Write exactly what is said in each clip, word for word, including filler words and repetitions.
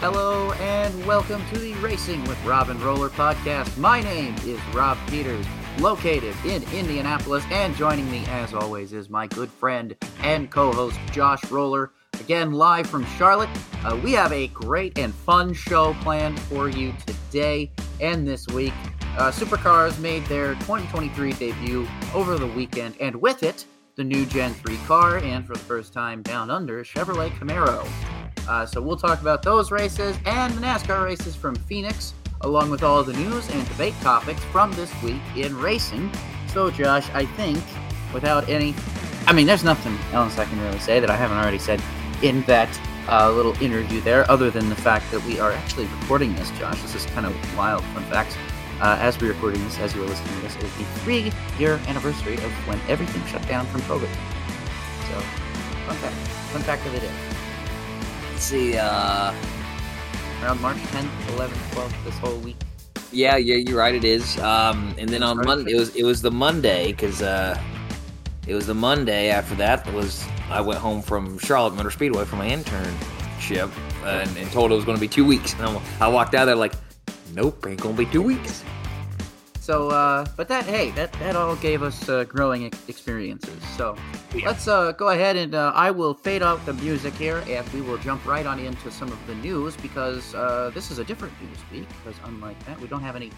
Hello and welcome to the Racing with Rob and Roller podcast. My name is Rob Peters, located in Indianapolis, and joining me as always is my good friend and co-host Josh Roller, again live from Charlotte. Uh, we have a great and fun show planned for you today and this week. Uh, Supercars made their twenty twenty-three debut over the weekend, and with it, the new Gen three car, and for the first time down under, Chevrolet Camaro. Uh, so we'll talk about those races and the NASCAR races from Phoenix, along with all the news and debate topics from this week in racing. So, Josh, I think without any... I mean, there's nothing else I can really say that I haven't already said in that uh, little interview there, other than the fact that we are actually recording this, Josh. This is kind of wild, fun facts. Uh, as we're recording this, as you are listening to this, it is the three-year anniversary of when everything shut down from COVID. So, fun fact. Fun fact of the day. Let's see, uh... around March tenth, eleventh, twelfth, this whole week. Yeah, yeah, you're right, it is. Um, and then on Monday, it was it was the Monday, because uh, it was the Monday after that, that was I went home from Charlotte Motor Speedway for my internship, uh, and, and told it was going to be two weeks. And I'm, I walked out there like, nope, ain't going to be two weeks. So, uh, but that, hey, that, that all gave us uh, growing experiences. So yeah. let's uh, go ahead and uh, I will fade out the music here, and we will jump right on into some of the news, because uh, this is a different news week, because unlike that, we don't have any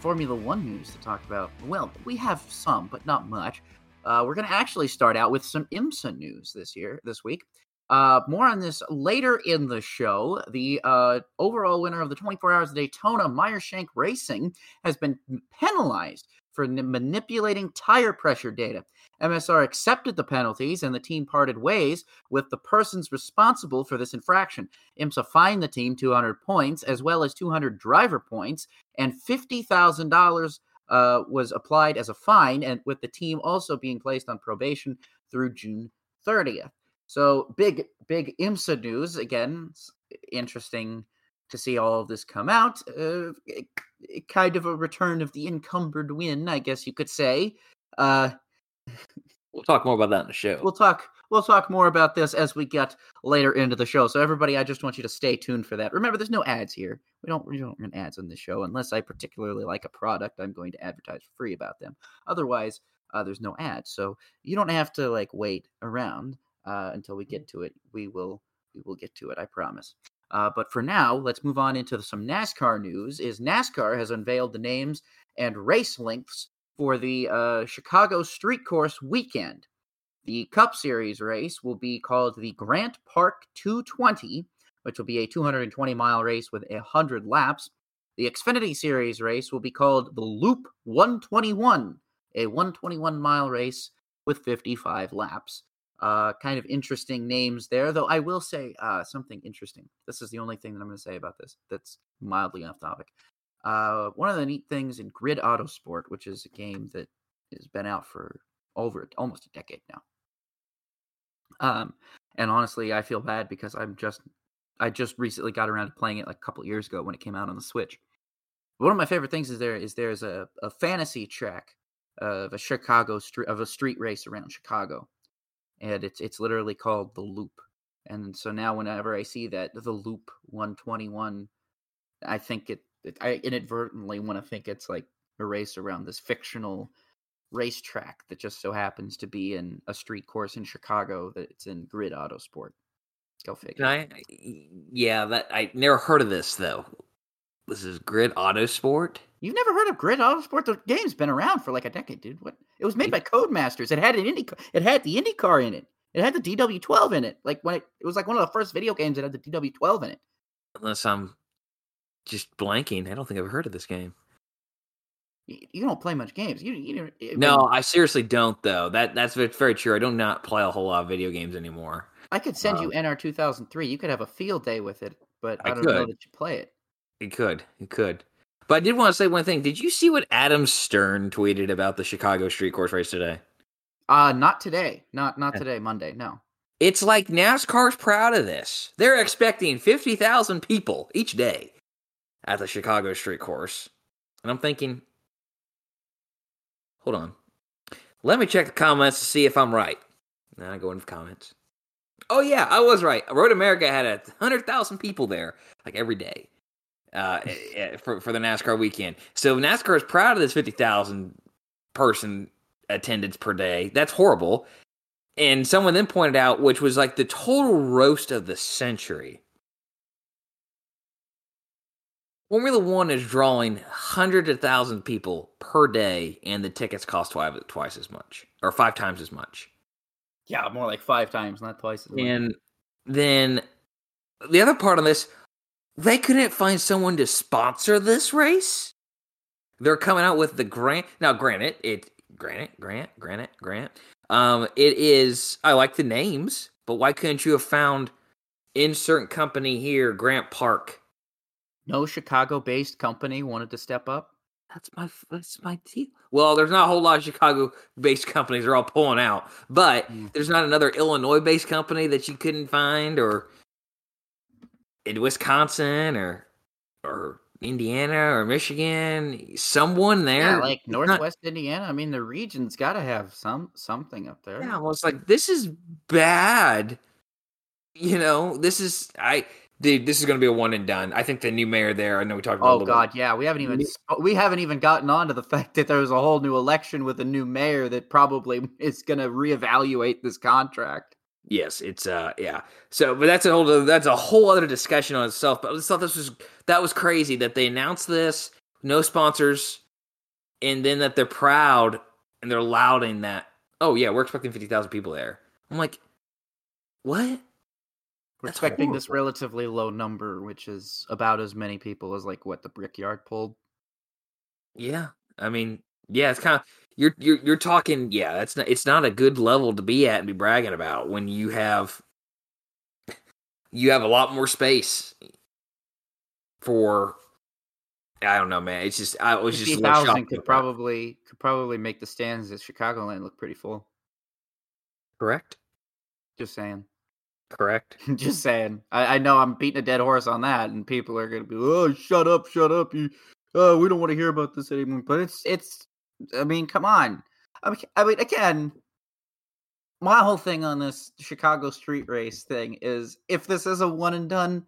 Formula One news to talk about. Well, we have some, but not much. Uh, we're going to actually start out with some IMSA news this year, this week. Uh, more on this later in the show. The uh, overall winner of the twenty-four hours of Daytona, Meyer-Shank Racing, has been penalized for n- manipulating tire pressure data. M S R accepted the penalties, and the team parted ways with the persons responsible for this infraction. IMSA fined the team two hundred points, as well as two hundred driver points, and fifty thousand dollars uh, was applied as a fine, and with the team also being placed on probation through June thirtieth. So big, big IMSA news. Again, it's interesting to see all of this come out. Uh, it, it kind of a return of the encumbered win, I guess you could say. Uh, we'll talk more about that in the show. We'll talk. We'll talk more about this as we get later into the show. So everybody, I just want you to stay tuned for that. Remember, there's no ads here. We don't we don't run ads on this show unless I particularly like a product. I'm going to advertise for free about them. Otherwise, uh, there's no ads. So you don't have to like wait around. Uh, until we get to it, we will we will get to it, I promise. Uh, but for now, let's move on into some NASCAR news. Is NASCAR has unveiled the names and race lengths for the uh, Chicago Street Course weekend. The Cup Series race will be called the Grant Park two twenty, which will be a two hundred twenty mile race with one hundred laps. The Xfinity Series race will be called the Loop one twenty-one, a one hundred twenty-one mile race with fifty-five laps. Uh, kind of interesting names there, though I will say uh, something interesting. This is the only thing that I'm going to say about this that's mildly off topic. Uh, one of the neat things in Grid Autosport, which is a game that has been out for over almost a decade now. Um, and honestly, I feel bad because I'm just, I just recently got around to playing it like a couple years ago when it came out on the Switch. One of my favorite things is there is there's a, a fantasy track of a Chicago street, of a street race around Chicago. And it's it's literally called The Loop. And so now whenever I see that, The Loop one twenty-one, I think it, it I inadvertently want to think it's like a race around this fictional racetrack that just so happens to be in a street course in Chicago that's in Grid Autosport. Go figure. I, yeah, that I never heard of this, though. This is Grid Autosport? You've never heard of Grid Autosport? The game's been around for like a decade, dude. What? It was made by Codemasters. It had an Indy. It had the IndyCar in it. It had the D W twelve in it. Like when it, it was like one of the first video games that had the D W twelve in it. Unless I'm just blanking, I don't think I've heard of this game. You, you don't play much games. You, you it, no, when, I seriously don't though. That that's very true. I do not play a whole lot of video games anymore. I could send um, you N R two thousand three. You could have a field day with it, but I, I don't could. know that you play it. It could. It could. But I did want to say one thing. Did you see what Adam Stern tweeted about the Chicago Street Course race today? Uh, not today. Not not today, Monday, no. It's like NASCAR's proud of this. They're expecting fifty thousand people each day at the Chicago Street Course. And I'm thinking, hold on. Let me check the comments to see if I'm right. Now I go into the comments. Oh, yeah, I was right. Road America had a one hundred thousand people there, like, every day uh, for, for the NASCAR weekend. So NASCAR is proud of this fifty thousand person attendance per day. That's horrible. And someone then pointed out, which was like the total roast of the century. Formula One is drawing hundreds of thousands of people per day, and the tickets cost twice, twice as much, or five times as much. Yeah, more like five times, not twice as much. And then the other part of this, they couldn't find someone to sponsor this race. They're coming out with the grant. Now, granted, it granted, grant, granted, grant. Um, it is. I like the names, but why couldn't you have found insert company here, Grant Park? No Chicago-based company wanted to step up. That's my that's my deal. Well, there's not a whole lot of Chicago-based companies. They're all pulling out. But mm. there's not another Illinois-based company that you couldn't find, or in Wisconsin, or or Indiana, or Michigan. Someone there, yeah, like Northwest not, Indiana. I mean, the region's got to have some something up there. Yeah, well, it's like this is bad. You know, this is I. Dude, this is going to be a one and done. I think the new mayor there, I know we talked about. Oh, a little God, bit. yeah. We haven't even we haven't even gotten on to the fact that there was a whole new election with a new mayor that probably is going to reevaluate this contract. Yes, it's uh yeah. So, but that's a whole that's a whole other discussion on itself. But I just thought this was that was crazy that they announced this, no sponsors, and then that they're proud and they're lauding that. Oh yeah, we're expecting fifty thousand people there. I'm like, what? We're expecting this relatively low number, which is about as many people as like what the Brickyard pulled. Yeah, I mean, yeah, it's kind of you're you're you're talking. Yeah, that's not it's not a good level to be at and be bragging about when you have you have a lot more space for. I don't know, man. It's just I was just thousand could probably could probably make the stands at Chicagoland look pretty full. Correct. Just saying. Correct. Just saying. I, I know I'm beating a dead horse on that, and people are going to be, oh, shut up, shut up. You, oh, we don't want to hear about this anymore. But it's, it's. I mean, come on. I mean, I mean, again, my whole thing on this Chicago street race thing is, if this is a one and done,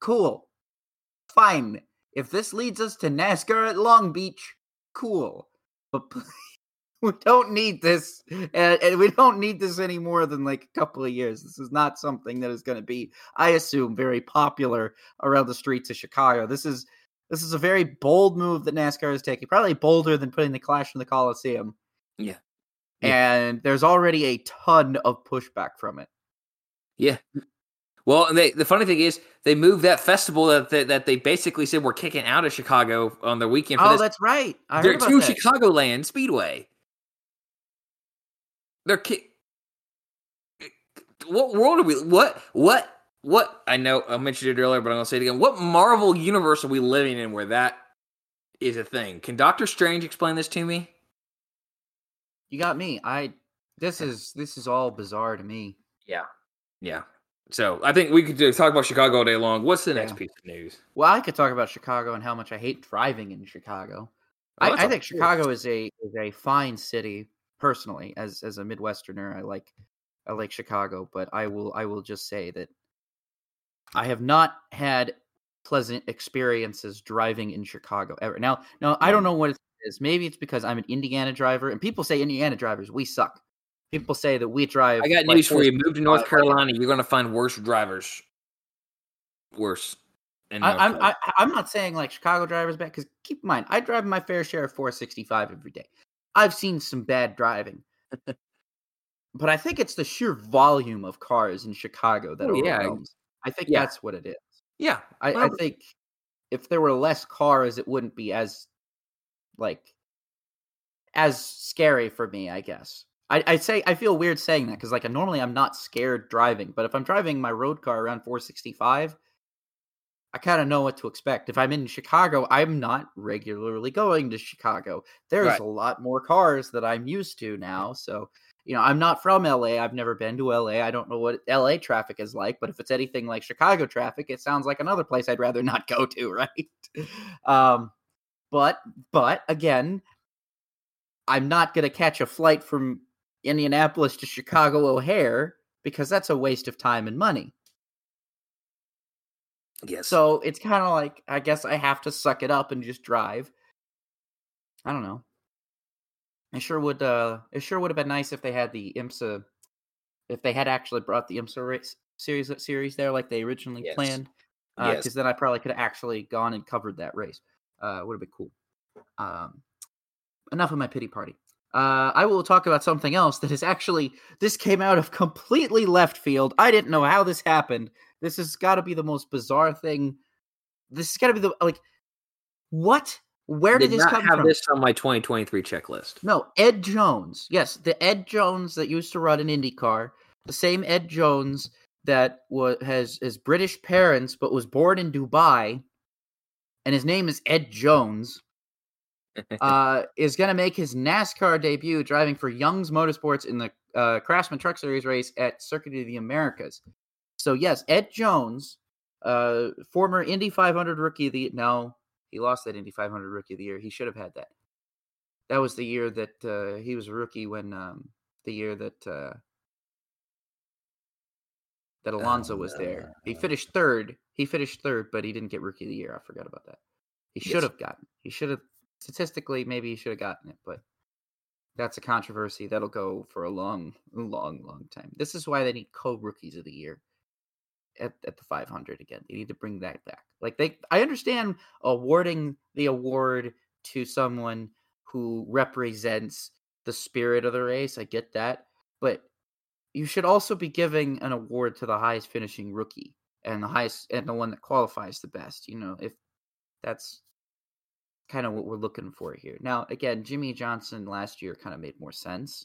cool, fine. If this leads us to NASCAR at Long Beach, cool. But please, we don't need this, and, and we don't need this any more than like a couple of years. This is not something that is going to be, I assume, very popular around the streets of Chicago. This is this is a very bold move that NASCAR is taking, probably bolder than putting the Clash in the Coliseum. Yeah, and yeah. There's already a ton of pushback from it. Yeah. Well, and they, the funny thing is, they moved that festival that they, that they basically said we're kicking out of Chicago on the weekend. For oh, this. That's right. I They're heard about to that. Chicagoland Speedway. They're ki- What world are we? What? What? What? I know I mentioned it earlier, but I'm gonna say it again. What Marvel universe are we living in where that is a thing? Can Doctor Strange explain this to me? You got me. I. This is this is all bizarre to me. Yeah. Yeah. So I think we could talk about Chicago all day long. What's the next yeah. piece of news? Well, I could talk about Chicago and how much I hate driving in Chicago. Oh, I, I think cool. Chicago is a is a fine city. Personally, as as a Midwesterner, I like I like Chicago, but I will I will just say that I have not had pleasant experiences driving in Chicago ever. Now, now I don't know what it is. Maybe it's because I'm an Indiana driver, and people say Indiana drivers we suck. People say that we drive. I got news for you. Move to North Carolina, you're going to find worse drivers. Worse. I, I'm I, I'm not saying like Chicago drivers bad, because keep in mind I drive my fair share of four sixty-five every day. I've seen some bad driving, but I think it's the sheer volume of cars in Chicago that oh, overwhelms. Yeah. I think yeah. that's what it is. Yeah. I, I think if there were less cars, it wouldn't be as like, as scary for me, I guess. I, I say, I feel weird saying that. Cause like normally I'm not scared driving, but if I'm driving my road car around four sixty-five, I kind of know what to expect. If I'm in Chicago, I'm not regularly going to Chicago. There's right. a lot more cars that I'm used to now. So, you know, I'm not from L A. I've never been to L A. I don't know what L A traffic is like, but if it's anything like Chicago traffic, it sounds like another place I'd rather not go to, right? Um, but, but again, I'm not going to catch a flight from Indianapolis to Chicago O'Hare because that's a waste of time and money. Yes. So it's kind of like, I guess I have to suck it up and just drive. I don't know. It sure would. Uh, it sure would have been nice if they had the IMSA, if they had actually brought the IMSA race, series series there like they originally yes. planned. Because uh, yes. then I probably could have actually gone and covered that race. Uh, would have been cool. Um, enough of my pity party. Uh, I will talk about something else that is actually, this came out of completely left field. I didn't know how this happened. This has got to be the most bizarre thing. This has got to be the, like, what? Where did, did this come from? I have this on my twenty twenty-three checklist. No, Ed Jones. Yes, the Ed Jones that used to run an IndyCar. The same Ed Jones that was, has his British parents, but was born in Dubai. And his name is Ed Jones. uh, is going to make his NASCAR debut driving for Young's Motorsports in the uh, Craftsman Truck Series race at Circuit of the Americas. So yes, Ed Jones, uh, former Indy five hundred Rookie of the Year. No, he lost that Indy five hundred Rookie of the Year. He should have had that. That was the year that uh, he was a rookie when um, the year that uh, that Alonso was there. He finished third. He finished third, but he didn't get Rookie of the Year. I forgot about that. He should have yes. gotten. He should have. Statistically, maybe he should have gotten it, but that's a controversy that'll go for a long, long, long time. This is why they need co-rookies of the year at, at the five hundred again. They need to bring that back. Like they, I understand awarding the award to someone who represents the spirit of the race. I get that, but you should also be giving an award to the highest finishing rookie and the highest and the one that qualifies the best. You know, if that's kind of what we're looking for here. Now, again, Jimmy Johnson last year kind of made more sense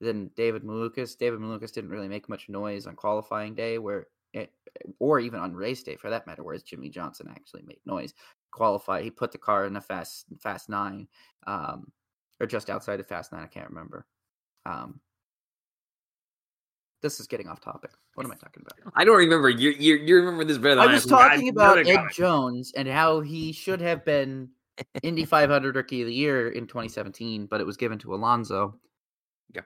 than David Malukas. David Malukas didn't really make much noise on qualifying day, where it, or even on race day for that matter. Whereas Jimmy Johnson actually made noise. Qualify, he put the car in a fast, fast nine, um, or just outside of fast nine. I can't remember. Um, this is getting off topic. What am I talking about? I don't remember. You you, you remember this better than I was I, talking I, about Ed comment. Jones and how he should have been Indy five hundred Rookie of the Year in twenty seventeen, but it was given to Alonso. Yeah.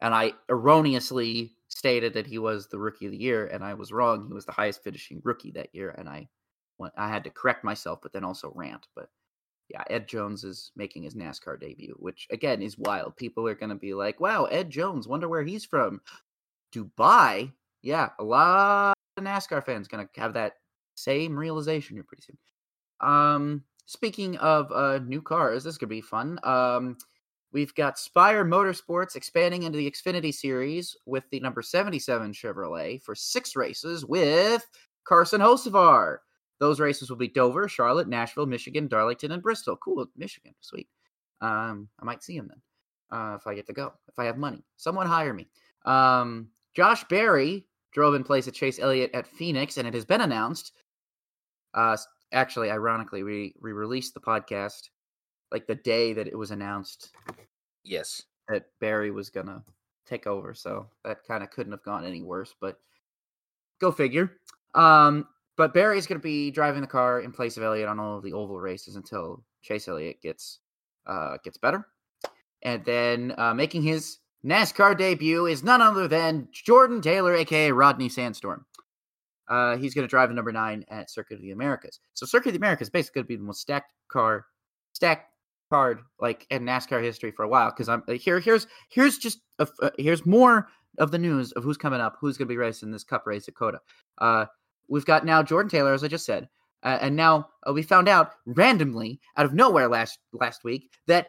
And I erroneously stated that he was the Rookie of the Year, and I was wrong. He was the highest finishing rookie that year, and I went, I had to correct myself, but then also rant. But yeah, Ed Jones is making his NASCAR debut, which, again, is wild. People are going to be like, wow, Ed Jones, wonder where he's from. Dubai? Yeah, a lot of NASCAR fans going to have that same realization here pretty soon. Um, speaking of uh, new cars, this could be fun. Um, we've got Spire Motorsports expanding into the Xfinity Series with the number seventy-seven Chevrolet for six races with Carson Hocevar. Those races will be Dover, Charlotte, Nashville, Michigan, Darlington, and Bristol. Cool, Michigan. Sweet. Um, I might see him then uh, if I get to go, if I have money. Someone hire me. Um, Josh Berry drove in place of Chase Elliott at Phoenix, and it has been announced. Uh, actually, ironically, we, we released the podcast like the day that it was announced. Yes. That Berry was going to take over, so that kind of couldn't have gone any worse, but go figure. Um But Barry's going to be driving the car in place of Elliott on all of the oval races until Chase Elliott gets uh, gets better. And then uh, making his NASCAR debut is none other than Jordan Taylor, a k a. Rodney Sandstorm. Uh, he's going to drive the number nine at Circuit of the Americas. So Circuit of the Americas is basically going to be the most stacked car, stacked card like in NASCAR history for a while. Because I'm here. Here's here's just a, uh, here's more of the news of who's coming up, who's going to be racing this Cup race at COTA. Uh, We've got now Jordan Taylor, as I just said, uh, and now uh, we found out randomly out of nowhere last last week that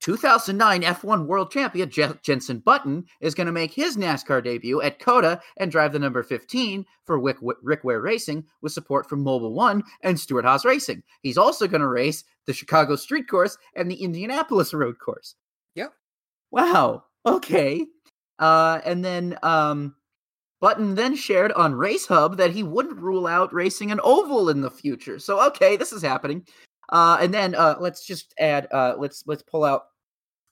two thousand nine F one World Champion Je- Jenson Button is going to make his NASCAR debut at COTA and drive the number fifteen for Wick- Wick- Rick Ware Racing with support from Mobil one and Stewart Haas Racing. He's also going to race the Chicago Street Course and the Indianapolis Road Course. Yep. Wow. Okay. Uh, and then. Um, Button then shared on Race Hub that he wouldn't rule out racing an oval in the future. So, okay, this is happening. Uh, and then uh, let's just add, uh, let's let's pull out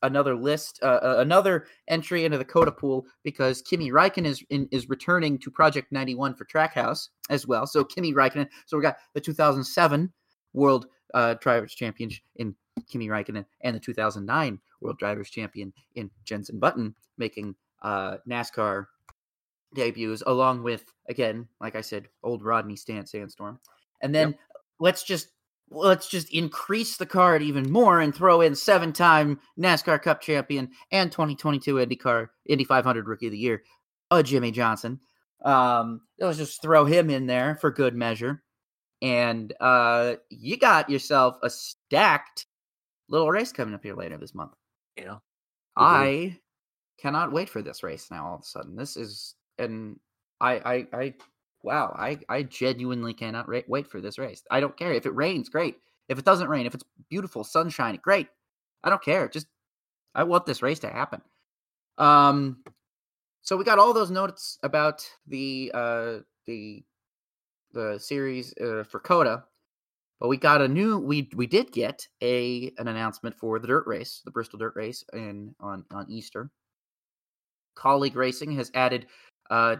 another list, uh, another entry into the COTA pool because Kimi Räikkönen is in, is returning to Project ninety-one for Trackhouse as well. So Kimi Räikkönen. So we got the two thousand seven World uh, Drivers' Champion in Kimi Räikkönen and the two thousand nine World Drivers' Champion in Jenson Button making uh, NASCAR debuts, along with, again, like I said, old Rodney Stant Sandstorm. And then yep. let's just let's just increase the card even more and throw in seven-time NASCAR Cup champion and twenty twenty-two IndyCar Indy five hundred Rookie of the Year, uh, Jimmy Johnson. Um, let's just throw him in there for good measure. And uh, you got yourself a stacked little race coming up here later this month. Yeah. I cannot wait for this race now all of a sudden. This is, and I, I, I, wow, I, I genuinely cannot ra- wait for this race. I don't care. If it rains, great. If it doesn't rain, if it's beautiful, sunshine, great. I don't care. Just, I want this race to happen. Um, so we got all those notes about the, uh, the, the series uh, for COTA. But we got a new, we we did get a an announcement for the dirt race, the Bristol Dirt Race in on, on Easter. Colleague Racing has added uh,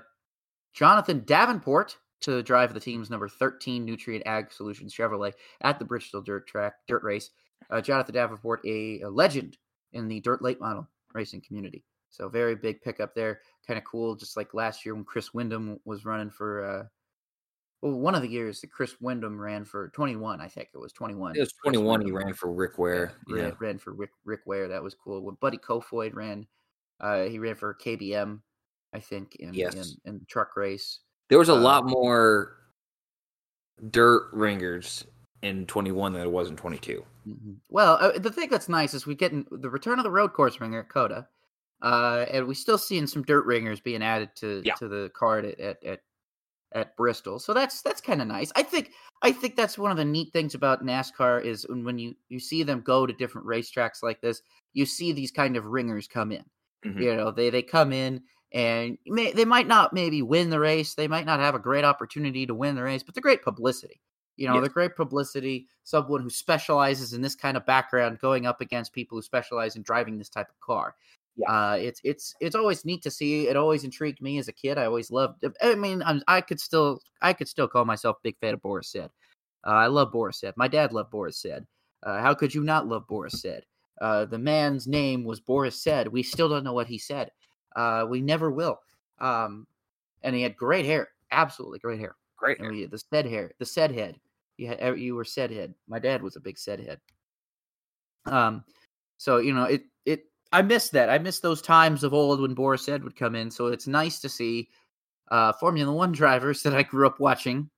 Jonathan Davenport to drive the team's number thirteen Nutrien Ag Solutions Chevrolet at the Bristol Dirt Track Dirt Race. Uh, Jonathan Davenport, a, a legend in the dirt late model racing community. So very big pickup there. Kind of cool, just like last year when Chris Wyndham was running for... Uh, Well, one of the years that Chris Wyndham ran for twenty-one, I think it was twenty-one. It was twenty-one. He ran for Rick Ware. Yeah, yeah. Ran, ran for Rick, Rick Ware. That was cool. When Buddy Kofoid ran, uh, he ran for K B M, I think, in, yes. in, in the truck race. There was a um, lot more dirt ringers in twenty-one than it was in twenty-two. Mm-hmm. Well, uh, the thing that's nice is we get in, the return of the road course ringer at COTA, uh, and we're still seeing some dirt ringers being added to, yeah. to the card at at, at at Bristol. So that's that's kind of nice. I think I think that's one of the neat things about NASCAR is when, when you, you see them go to different racetracks like this, you see these kind of ringers come in. Mm-hmm. You know, they, they come in and may, they might not maybe win the race. They might not have a great opportunity to win the race, but they're great publicity. You know, yeah. they're great publicity. Someone who specializes in this kind of background going up against people who specialize in driving this type of car. Uh, it's it's it's always neat to see. It always intrigued me as a kid. I always loved. I mean, I'm, I could still I could still call myself a big fan of Boris Said. Uh, I love Boris Said. My dad loved Boris Said. Uh, how could you not love Boris Said? Uh, the man's name was Boris Said. We still don't know what he said. Uh, we never will. Um, and he had great hair. Absolutely great hair. Great hair. We, the Said hair. The Said head. You had you were Said head. My dad was a big Said head. Um, so you know it it. I miss that. I miss those times of old when Boris Said would come in. So it's nice to see uh, Formula One drivers that I grew up watching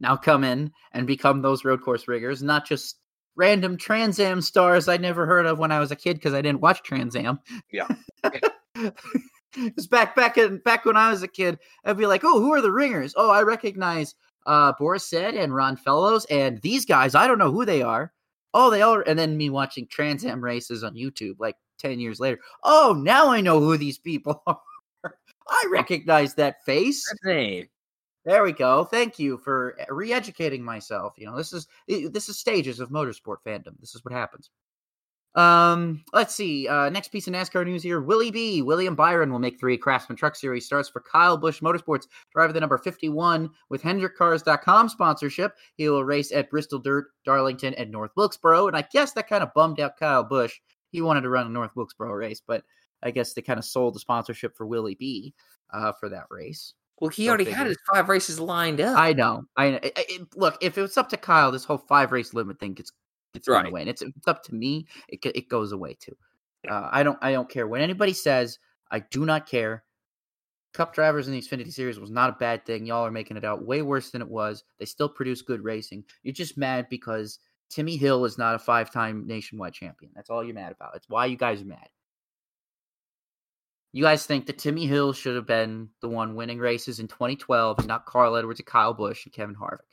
now come in and become those road course riggers, not just random Trans Am stars I never heard of when I was a kid because I didn't watch Trans Am. Yeah. Because back back in back when I was a kid, I'd be like, oh, who are the ringers? Oh, I recognize uh, Boris Said and Ron Fellows and these guys. I don't know who they are. Oh, they all. And then me watching Trans Am races on YouTube, like. ten years later. Oh, now I know who these people are. I recognize that face. There we go. Thank you for re-educating myself. You know, this is this is stages of motorsport fandom. This is what happens. Um, let's see. Uh, next piece of NASCAR news here. Willie B. William Byron will make three Craftsman Truck Series starts for Kyle Busch Motorsports. Driver the number fifty-one with Hendrick Cars dot com sponsorship. He will race at Bristol Dirt, Darlington, and North Wilkesboro. And I guess that kind of bummed out Kyle Busch. He wanted to run a North Wilkesboro race, but I guess they kind of sold the sponsorship for Willie B uh, for that race. Well, he so already had his five races lined up. I know. I know. It, it, look, if it's up to Kyle, this whole five race limit thing gets gets right. away, and it's, it's up to me. It it goes away too. Uh, I don't. I don't care what anybody says. I do not care. Cup drivers in the Xfinity Series was not a bad thing. Y'all are making it out way worse than it was. They still produce good racing. You're just mad because Timmy Hill is not a five-time nationwide champion. That's all you're mad about. That's why you guys are mad. You guys think that Timmy Hill should have been the one winning races in twenty twelve and not Carl Edwards and Kyle Busch and Kevin Harvick.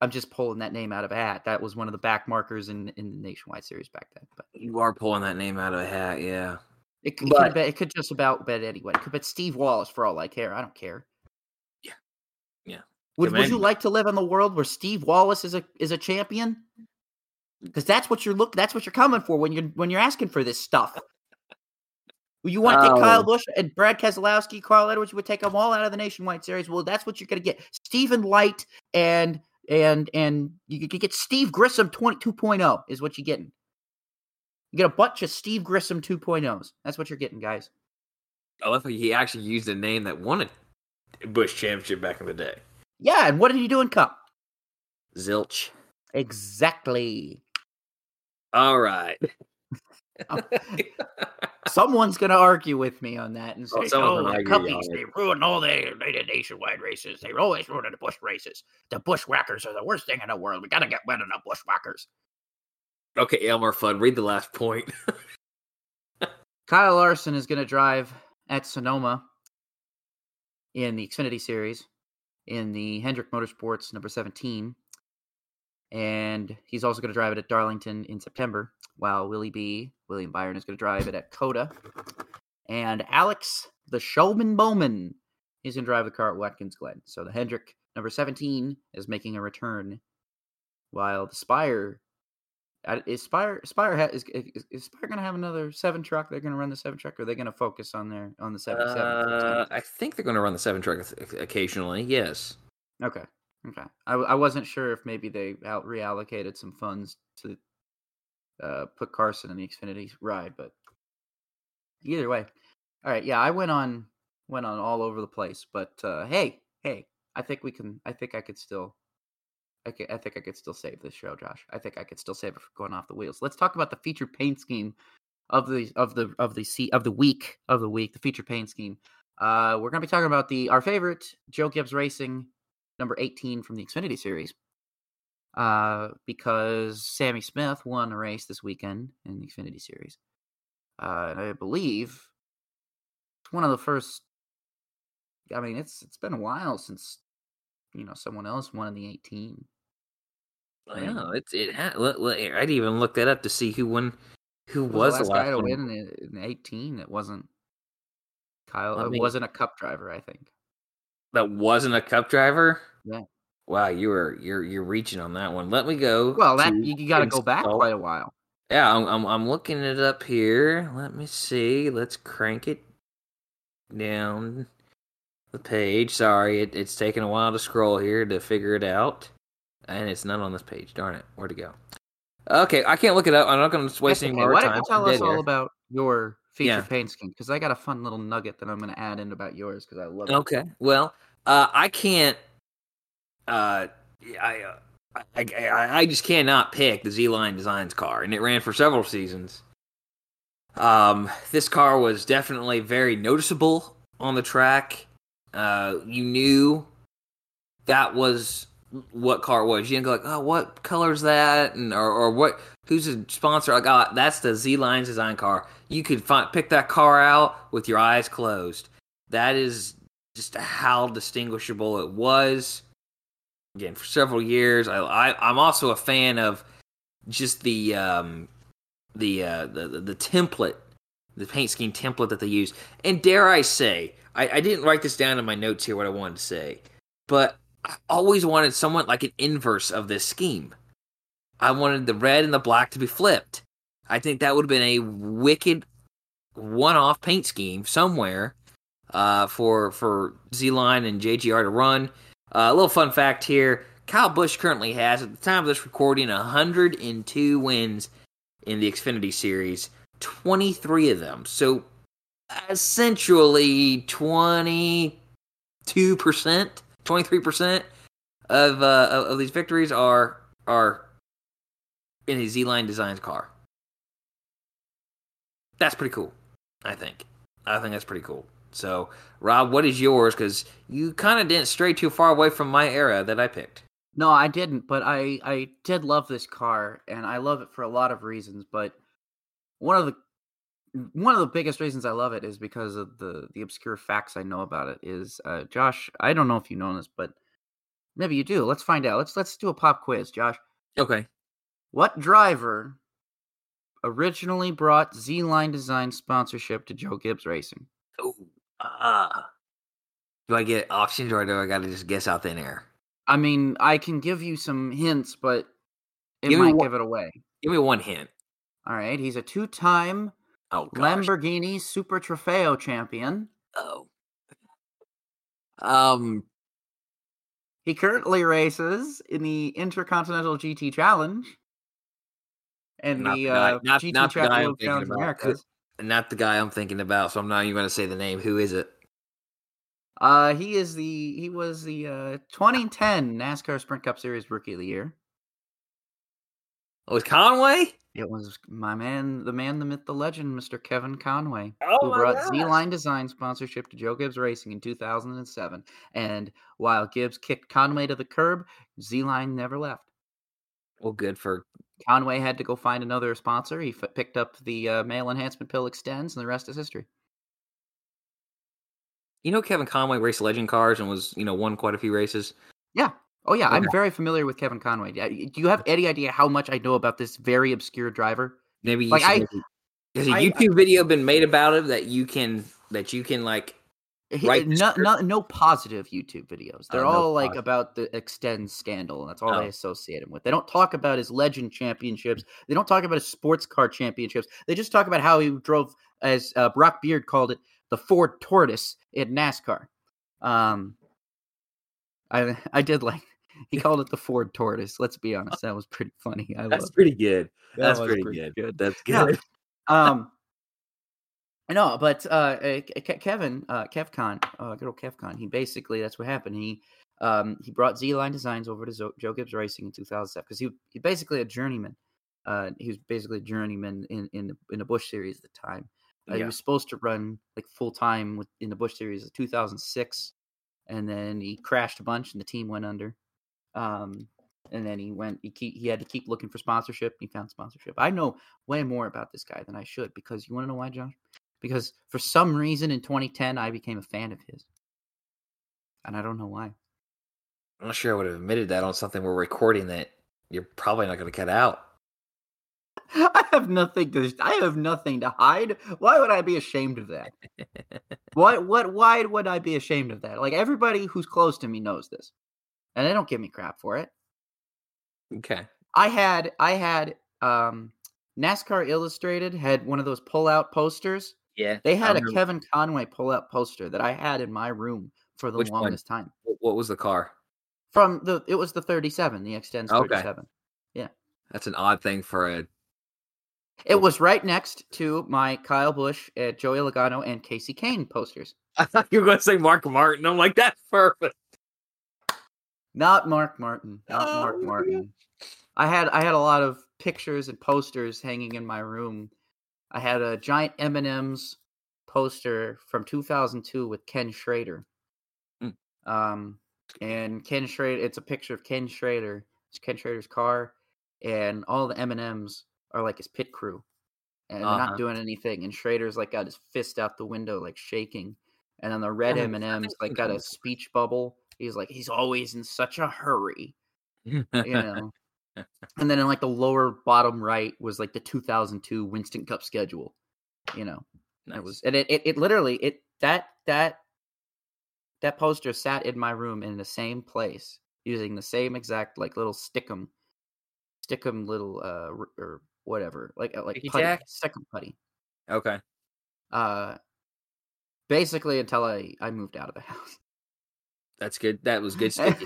I'm just pulling that name out of a hat. That was one of the back markers in, in the Nationwide Series back then. But you are pulling that name out of a hat, yeah. It, it, but, could, been, it could just about bet anyone. It could bet Steve Wallace for all I care. I don't care. Yeah. Yeah. Would, would you like to live in the world where Steve Wallace is a is a champion? Because that's what you're look. That's what you're coming for when you're when you're asking for this stuff. You want to oh. take Kyle Busch and Brad Keselowski, Carl Edwards. You would take them all out of the Nationwide Series. Well, that's what you're going to get. Stephen Light and and and you could get Steve Grissom twenty-two point oh is what you're getting. You get a bunch of Steve Grissom two point ohs. That's what you're getting, guys. I love how he actually used a name that won a Bush championship back in the day. Yeah, and what did he do in Cup? Zilch. Exactly. All right. Someone's going to argue with me on that and say, oh, oh the Cuppies, they ruined all the nationwide races. They always ruin the Bush races. The Bushwhackers are the worst thing in the world. We got to get rid of the Bushwhackers. Okay, Elmer Fudd, read the last point. Kyle Larson is going to drive at Sonoma in the Xfinity Series in the Hendrick Motorsports number seventeen. And he's also going to drive it at Darlington in September, while Willie B., William Byron, is going to drive it at COTA. And Alex, the Showman Bowman, is going to drive the car at Watkins Glen. So the Hendrick number seventeen is making a return, while the Spire... Is Spire Spire ha- is, is, is Spire going to have another seven truck? They're going to run the seven truck, or are they going to focus on their on the seven seven? Uh, I think they're going to run the seven truck occasionally. Yes. Okay. Okay. I, I wasn't sure if maybe they out reallocated some funds to uh, put Carson in the Xfinity ride, but either way, all right. Yeah, I went on went on all over the place, but uh, hey, hey, I think we can. I think I could still. Okay, I think I could still save this show, Josh. I think I could still save it from going off the wheels. Let's talk about the featured paint scheme of the of the of the sea of the week of the week. The featured paint scheme. Uh, we're gonna be talking about the our favorite Joe Gibbs Racing number eighteen from the Xfinity Series. Uh, because Sammy Smith won a race this weekend in the Xfinity Series, uh, and I believe it's one of the first. I mean, it's it's been a while since. You know, someone else won in the eighteen. Well, yeah, yeah it's it. Ha- I'd even look that up to see who won. Who was, was the last, last guy to one? win in, in eighteen? It wasn't Kyle. I mean, it wasn't a Cup driver, I think. That wasn't a Cup driver. Yeah. Wow, you were you're you're reaching on that one. Let me go. Well, that you, you got to go back quite a while. Yeah, I'm, I'm I'm looking it up here. Let me see. Let's crank it down. The page, sorry, it, it's taking a while to scroll here to figure it out, and it's not on this page. Darn it, where'd it go? Okay, I can't look it up. I'm not going to waste any more time. Why don't you tell us all about your feature paint scheme? Because I got a fun little nugget that I'm going to add in about yours because I love it. Okay, well, uh, I can't. Uh, I, uh, I I I just cannot pick the Z-Line Designs car, and it ran for several seasons. Um, this car was definitely very noticeable on the track. Uh, you knew that was what car it was. You didn't go like, oh, what color's that, and or, or what? Who's the sponsor? I got that's the Z Lines Design car. You could find, pick that car out with your eyes closed. That is just how distinguishable it was. Again, for several years, I, I I'm also a fan of just the um the uh the the, the template, the paint scheme template that they use, and dare I say. I, I didn't write this down in my notes here, what I wanted to say, but I always wanted somewhat like an inverse of this scheme. I wanted the red and the black to be flipped. I think that would have been a wicked one-off paint scheme somewhere uh, for for Z-Line and J G R to run. Uh, a little fun fact here, Kyle Busch currently has, at the time of this recording, one hundred two wins in the Xfinity Series, twenty-three of them. So, essentially, twenty-two percent, twenty-three percent of uh, of these victories are are in his Z-Line Designs car. That's pretty cool, I think. I think that's pretty cool. So, Rob, what is yours? Because you kind of didn't stray too far away from my era that I picked. No, I didn't, but I, I did love this car, and I love it for a lot of reasons, but one of the One of the biggest reasons I love it is because of the, the obscure facts I know about it is, uh, Josh, I don't know if you know this, but maybe you do. Let's find out. Let's let's do a pop quiz, Josh. Okay. What driver originally brought Z-Line Design sponsorship to Joe Gibbs Racing? Oh, uh, do I get options or do I got to just guess out thin air? I mean, I can give you some hints, but it give might one, give it away. Give me one hint. All right. He's a two-time... Oh, gosh. Lamborghini Super Trofeo champion. Oh. Um. He currently races in the Intercontinental G T Challenge and not the, the uh, not, G T not Chapter of Towns Americas. Not the guy I'm thinking about, so I'm not even going to say the name. Who is it? Uh, he is the he was the uh, twenty ten NASCAR Sprint Cup Series Rookie of the Year. Oh, it was Conway? It was my man, the man, the myth, the legend, Mister Kevin Conway, oh who brought Z-Line Design sponsorship to Joe Gibbs Racing in two thousand seven. And while Gibbs kicked Conway to the curb, Z-Line never left. Well, good for... Conway had to go find another sponsor. He f- picked up the uh, male enhancement pill Extends, and the rest is history. You know Kevin Conway raced legend cars and was, you know, won quite a few races? Yeah. Oh, yeah. Okay. I'm very familiar with Kevin Conway. Do you have any idea how much I know about this very obscure driver? Maybe you like, should. I, has a YouTube I, video been made about him that you can, that you can like, write? No, no, no positive YouTube videos. They're oh, all no like positive. About the Extend scandal. And that's all oh. I associate him with. They don't talk about his legend championships. They don't talk about his sports car championships. They just talk about how he drove, as uh, Brock Beard called it, the Ford Tortoise in NASCAR. Um, I I did like he called it the Ford Tortoise. Let's be honest, that was pretty funny. I That's pretty it. good. That's that pretty, pretty good. good. That's good. Yeah. Um, no, but uh, Kevin uh, Kevcon, uh, good old Kevcon. He basically that's what happened. He um he brought Z-Line Designs over to Zo- Joe Gibbs Racing in two thousand seven because he he basically a journeyman. Uh, he was basically a journeyman in in the, in the Busch Series at the time. Uh, yeah. He was supposed to run like full time with in the Busch Series in two thousand six. And then he crashed a bunch, and the team went under. Um, and then he went. He keep, he had to keep looking for sponsorship. He found sponsorship. I know way more about this guy than I should because you want to know why, Josh? Because for some reason in twenty ten, I became a fan of his, and I don't know why. I'm not sure I would have admitted that on something we're recording that you're probably not going to cut out. I have nothing to. I have nothing to hide. Why would I be ashamed of that? What? What? Why would I be ashamed of that? Like everybody who's close to me knows this, and they don't give me crap for it. Okay. I had. I had. Um, NASCAR Illustrated had one of those pull-out posters. Yeah. They had a Kevin Conway pull-out poster that I had in my room for the Which longest one? time. What was the car? From the. It was the thirty-seven. The Extends thirty-seven. Okay. Yeah. That's an odd thing for a. It was right next to my Kyle Busch, uh, Joey Logano, and Casey Kane posters. I thought you were going to say Mark Martin. I'm like, that's perfect. Not Mark Martin. Not oh, Mark Martin. Yeah. I had I had a lot of pictures and posters hanging in my room. I had a giant M and M's poster from two thousand two with Ken Schrader. Mm. Um, and Ken Schrader. It's a picture of Ken Schrader. It's Ken Schrader's car, and all the M and M's. Or like his pit crew, and uh-huh. not doing anything. And Schrader's like got his fist out the window, like shaking. And then the red M and M's like got a speech bubble. He's like, he's always in such a hurry, you know. And then in like the lower bottom right was like the two thousand two Winston Cup schedule, you know. Nice. It was, and it, it it literally it that that that poster sat in my room in the same place using the same exact like little stickum, stickum little uh or. Whatever, like like putty, second putty. Okay. Uh, basically until I, I moved out of the house. That's good. That was good stuff.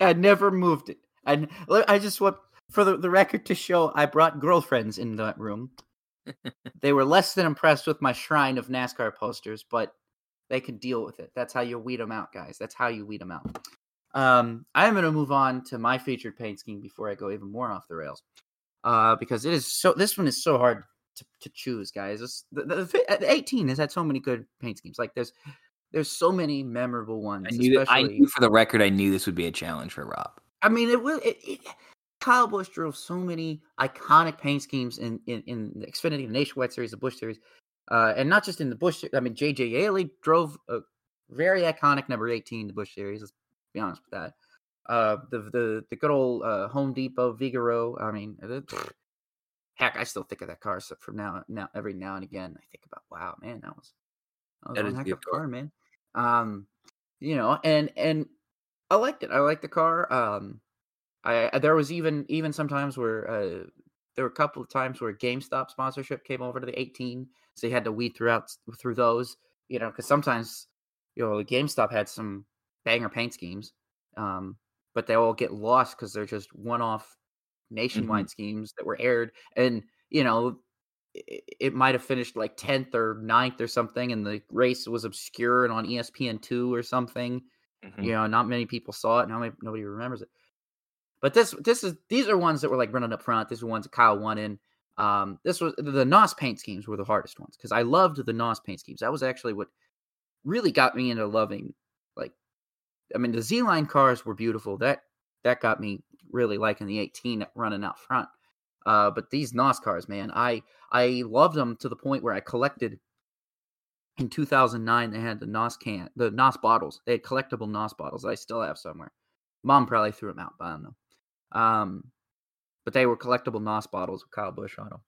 I never moved it. I I just want for the, the record to show I brought girlfriends in that room. They were less than impressed with my shrine of NASCAR posters, but they could deal with it. That's how you weed them out, guys. That's how you weed them out. Um, I'm going to move on to my featured paint scheme before I go even more off the rails. Uh, because it is so. This one is so hard to, to choose, guys. This, the, the, the eighteen has had so many good paint schemes. Like there's, there's so many memorable ones. I knew, I knew for the record, I knew this would be a challenge for Rob. I mean, it will. It, it, Kyle Busch drove so many iconic paint schemes in in, in the Xfinity, the Nationwide Series, the Busch Series, uh, and not just in the Busch. I mean, J J Alley drove a very iconic number eighteen, the Busch Series. Let's be honest with that. Uh, the the the good old uh, Home Depot Vigoro. I mean, pfft, heck, I still think of that car. So from now now every now and again, I think about, wow, man, that was, that was that one heck of a car, man. Um, you know, and and I liked it. I liked the car. Um, I, I there was even even sometimes where uh, there were a couple of times where GameStop sponsorship came over to the eighteen, so you had to weed throughout through those. You know, because sometimes you know GameStop had some banger paint schemes. Um. But they all get lost because they're just one-off nationwide mm-hmm. schemes that were aired. And, you know, it, it might have finished like tenth or ninth or something, and the race was obscure and on E S P N two or something. Mm-hmm. You know, not many people saw it. Not many, nobody remembers it. But this, this is, these are ones that were like running up front. These are ones that Kyle won in. Um, this was the N O S paint schemes were the hardest ones because I loved the N O S paint schemes. That was actually what really got me into loving. Like, I mean, the Z-Line cars were beautiful. That that got me really liking the eighteen running out front. Uh, but these N O S cars, man, I I loved them to the point where I collected. In two thousand nine, they had the N O S can, the N O S bottles. They had collectible N O S bottles that I still have somewhere. Mom probably threw them out, but I don't know. Um, but they were collectible N O S bottles with Kyle Busch on them.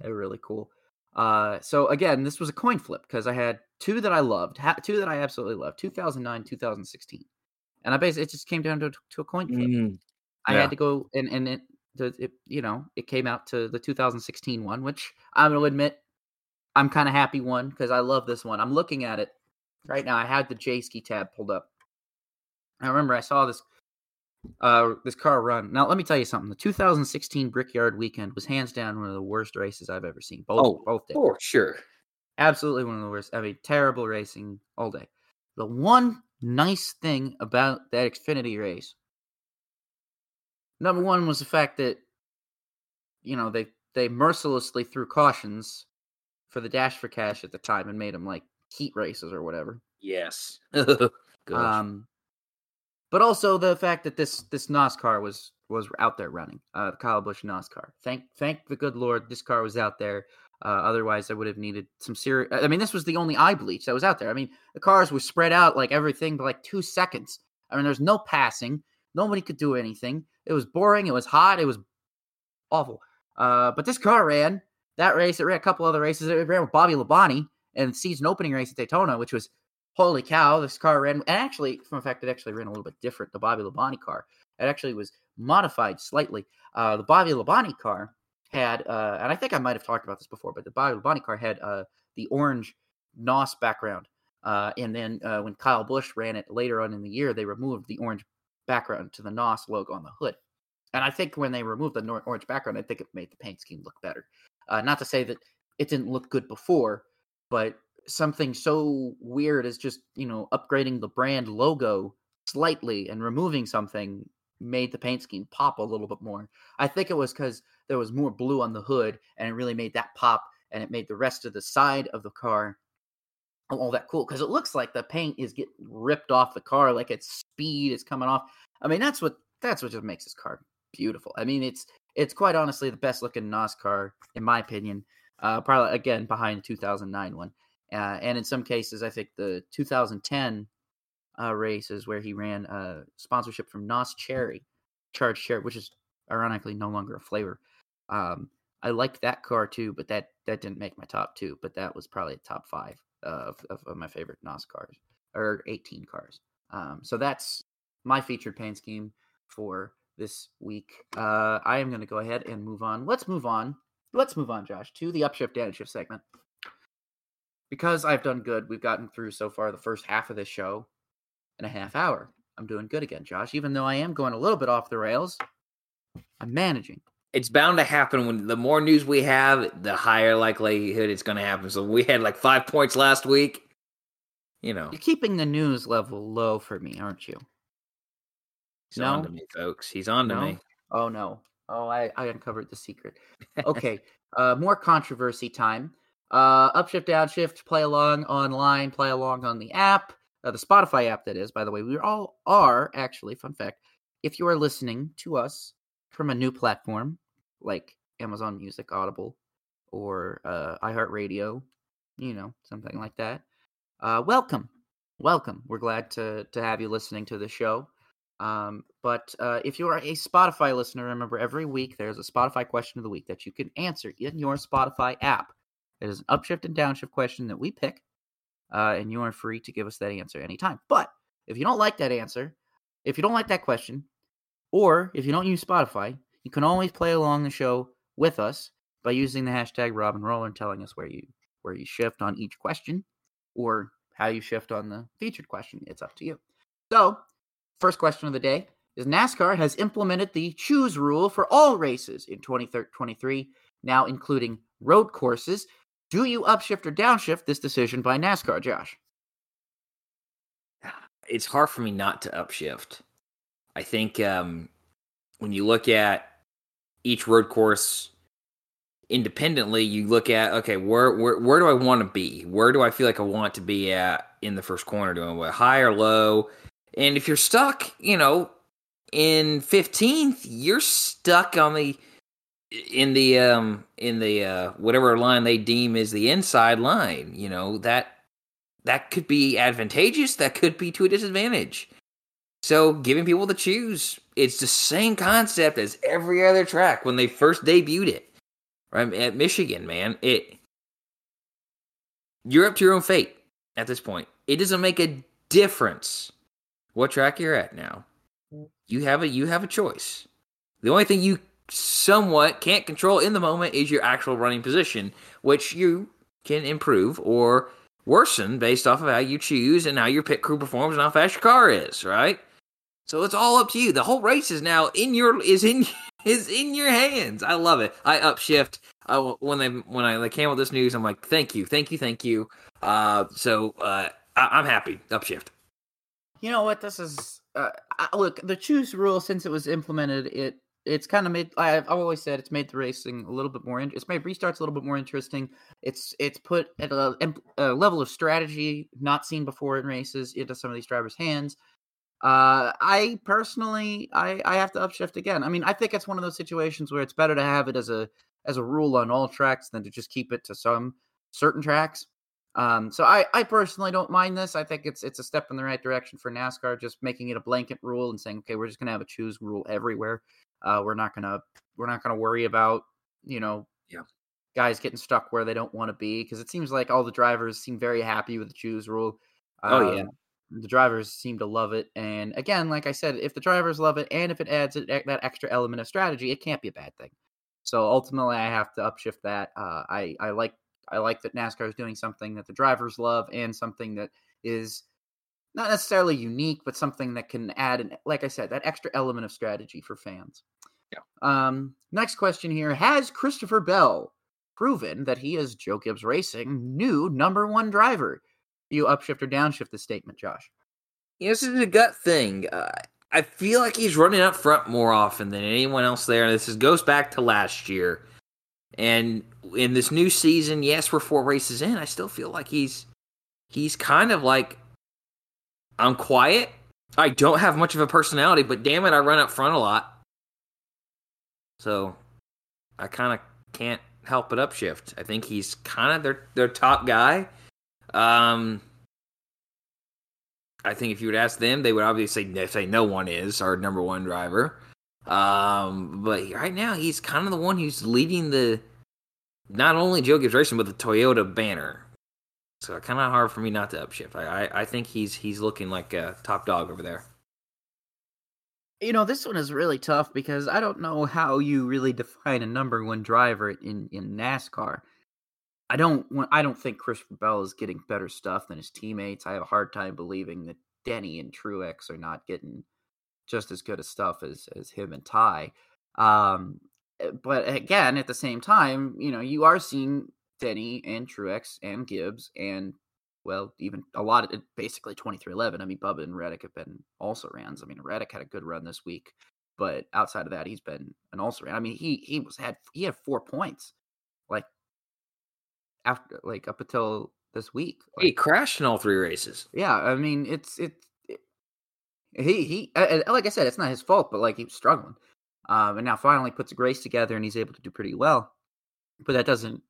They were really cool. Uh, so again, this was a coin flip because I had two that I loved, ha- two that I absolutely loved, two thousand nine, two thousand sixteen, and I basically it just came down to, to a coin flip. Mm-hmm. I yeah. had to go and and it, it you know it came out to the two thousand sixteen one, which I'm going to admit. I'm kind of happy one because I love this one. I'm looking at it right now. I had the J-Ski tab pulled up. I remember I saw this uh, this car run. Now, let me tell you something. The two thousand sixteen Brickyard Weekend was hands down one of the worst races I've ever seen. Both, oh, both days. For sure. Absolutely one of the worst. I mean, terrible racing all day. The one nice thing about that Xfinity race, number one, was the fact that, you know, they, they mercilessly threw cautions for the Dash for Cash at the time and made them like heat races or whatever. Yes. um, but also the fact that this, this NOSCAR was, was out there running, uh, the Kyle Busch NOSCAR. Thank, thank the good Lord. This car was out there. Uh, otherwise I would have needed some serious, I mean, this was the only eye bleach that was out there. I mean, the cars were spread out like everything, but like two seconds. I mean, there's no passing. Nobody could do anything. It was boring. It was hot. It was awful. Uh, but this car ran. That race, it ran a couple other races. It ran with Bobby Labonte and the season opening race at Daytona, which was, holy cow, this car ran. And actually, from the fact, it actually ran a little bit different, the Bobby Labonte car. It actually was modified slightly. Uh, the Bobby Labonte car had, uh, and I think I might have talked about this before, but the Bobby Labonte car had uh, the orange N O S background. Uh, and then uh, when Kyle Busch ran it later on in the year, they removed the orange background to the N O S logo on the hood. And I think when they removed the nor- orange background, I think it made the paint scheme look better. Uh, not to say that it didn't look good before, but something so weird as just, you know, upgrading the brand logo slightly and removing something made the paint scheme pop a little bit more. I think it was because there was more blue on the hood and it really made that pop, and it made the rest of the side of the car all that cool because it looks like the paint is getting ripped off the car, like its speed is coming off. I mean, that's what that's what just makes this car beautiful. I mean, it's It's quite honestly the best looking NOSCAR, in my opinion, uh, probably, again, behind the two thousand nine one. Uh, and in some cases, I think the two thousand ten uh, race is where he ran uh, sponsorship from N O S Cherry, Charged Cherry, which is ironically no longer a flavor. Um, I liked that car, too, but that, that didn't make my top two. But that was probably a top five uh, of, of, of my favorite N O S cars, or eighteen cars. Um, so that's my featured paint scheme for this week. Uh, I am going to go ahead and move on. Let's move on. Let's move on, Josh, to the upshift downshift segment. Because I've done good, we've gotten through so far the first half of this show in a half hour. I'm doing good again, Josh. Even though I am going a little bit off the rails, I'm managing. It's bound to happen. When the more news we have, the higher likelihood it's going to happen. So we had like five points last week. You know, you're keeping the news level low for me, aren't you? He's no? on to me, folks. He's on to no? me. Oh, no. Oh, I, I uncovered the secret. Okay. uh, more controversy time. Uh, upshift, downshift, play along online, play along on the app, uh, the Spotify app, that is, by the way. We all are, actually, fun fact, if you are listening to us from a new platform, like Amazon Music, Audible, or uh, iHeartRadio, you know, something like that, uh, welcome. Welcome. We're glad to to have you listening to the show. Um, but uh, if you are a Spotify listener, remember every week there's a Spotify question of the week that you can answer in your Spotify app. It is an upshift and downshift question that we pick, uh, and you are free to give us that answer anytime. But if you don't like that answer, if you don't like that question, or if you don't use Spotify, you can always play along the show with us by using the hashtag RobinRoller and telling us where you where you shift on each question or how you shift on the featured question. It's up to you. So, first question of the day is NASCAR has implemented the choose rule for all races in twenty twenty-three, now including road courses. Do you upshift or downshift this decision by NASCAR, Josh? It's hard for me not to upshift. I think um, when you look at each road course independently, you look at, okay, where where where do I want to be? Where do I feel like I want to be at in the first corner? Do I want high or low? And if you're stuck, you know, in fifteenth, you're stuck on the in the um in the uh, whatever line they deem is the inside line. You know, that that could be advantageous. That could be to a disadvantage. So giving people the choose, it's the same concept as every other track when they first debuted it, right? At Michigan, man, it you're up to your own fate at this point. It doesn't make a difference what track you're at now. You have a you have a choice. The only thing you somewhat can't control in the moment is your actual running position, which you can improve or worsen based off of how you choose and how your pit crew performs and how fast your car is, right? So it's all up to you. The whole race is now in your is in is in your hands. I love it. I upshift. I, when they when I they came with this news, I'm like, thank you, thank you, thank you. Uh, so uh, I, I'm happy. Upshift. You know what? This is uh, I, look the choose rule. Since it was implemented, it it's kind of made. I've always said it's made the racing a little bit more. In, it's made restarts a little bit more interesting. It's it's put at a, a level of strategy not seen before in races into some of these drivers' hands. Uh, I personally, I, I have to upshift again. I mean, I think it's one of those situations where it's better to have it as a, as a rule on all tracks than to just keep it to some certain tracks. Um, so I, I personally don't mind this. I think it's, it's a step in the right direction for NASCAR, just making it a blanket rule and saying, okay, we're just going to have a choose rule everywhere. Uh, we're not going to, we're not going to worry about, you know, yeah. guys getting stuck where they don't want to be. Cause it seems like all the drivers seem very happy with the choose rule. Oh um, yeah. The drivers seem to love it. And again, like I said, if the drivers love it and if it adds that extra element of strategy, it can't be a bad thing. So ultimately, I have to upshift that. Uh, I, I like I like that NASCAR is doing something that the drivers love and something that is not necessarily unique, but something that can add, an, like I said, that extra element of strategy for fans. Yeah. Um, next question here. Has Christopher Bell proven that he is Joe Gibbs Racing new number one driver? You upshift or downshift the statement, Josh? You know, this is a gut thing. Uh, I feel like he's running up front more often than anyone else there. This is, goes back to last year. And in this new season, yes, we're four races in. I still feel like he's he's kind of like, I'm quiet. I don't have much of a personality, but damn it, I run up front a lot. So I kind of can't help but upshift. I think he's kind of their their top guy. Um, I think if you would ask them, they would obviously say, say no one is our number one driver. Um, but right now, he's kind of the one who's leading the, not only Joe Gibbs Racing, but the Toyota banner. So kind of hard for me not to upshift. I, I, I think he's he's looking like a top dog over there. You know, this one is really tough because I don't know how you really define a number one driver in, in NASCAR. I don't want, I don't think Christopher Bell is getting better stuff than his teammates. I have a hard time believing that Denny and Truex are not getting just as good a stuff as, as him and Ty. Um, but again, at the same time, you know, you are seeing Denny and Truex and Gibbs and, well, even a lot of basically twenty-three eleven. I mean, Bubba and Reddick have been also rans. I mean, Reddick had a good run this week, but outside of that, he's been an also ran. I mean, he, he was had, he had four points. Like, After like up until this week, like, he crashed in all three races. Yeah, I mean it's it. it he he uh, like I said, it's not his fault, but like he was struggling, um, and now finally puts a race together and he's able to do pretty well. But that doesn't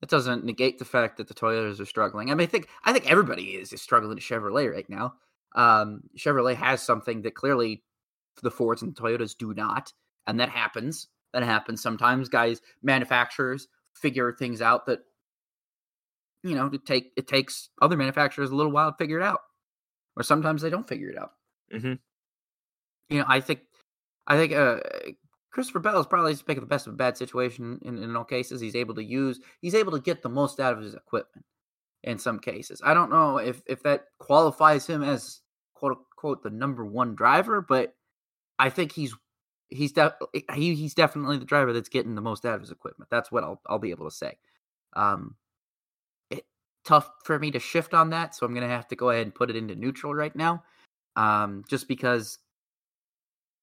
that doesn't negate the fact that the Toyotas are struggling. I mean, I think I think everybody is is struggling at Chevrolet right now. Um, Chevrolet has something that clearly the Fords and the Toyotas do not, and that happens. That happens sometimes. Guys, manufacturers figure things out that. You know, to take it takes other manufacturers a little while to figure it out, or sometimes they don't figure it out. Mm-hmm. You know, I think, I think uh, Christopher Bell is probably just making the best of a bad situation. In, in all cases, he's able to use, he's able to get the most out of his equipment. In some cases, I don't know if if that qualifies him as quote unquote the number one driver, but I think he's he's def- he, he's definitely the driver that's getting the most out of his equipment. That's what I'll I'll be able to say. Um, it, tough for me to shift on that, so I'm going to have to go ahead and put it into neutral right now, um, just because.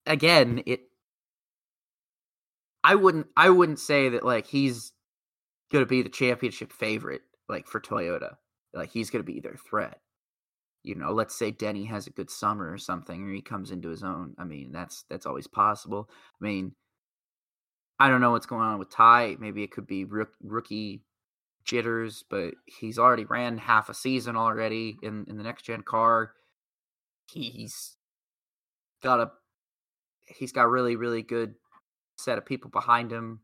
Again, it. I wouldn't I wouldn't say that like he's going to be the championship favorite like for Toyota. Like he's going to be their threat. You know, let's say Denny has a good summer or something, or he comes into his own. I mean, that's that's always possible. I mean, I don't know what's going on with Ty. Maybe it could be rook, rookie jitters, but he's already ran half a season already in, in the next gen car. He's got a he's got really really good set of people behind him.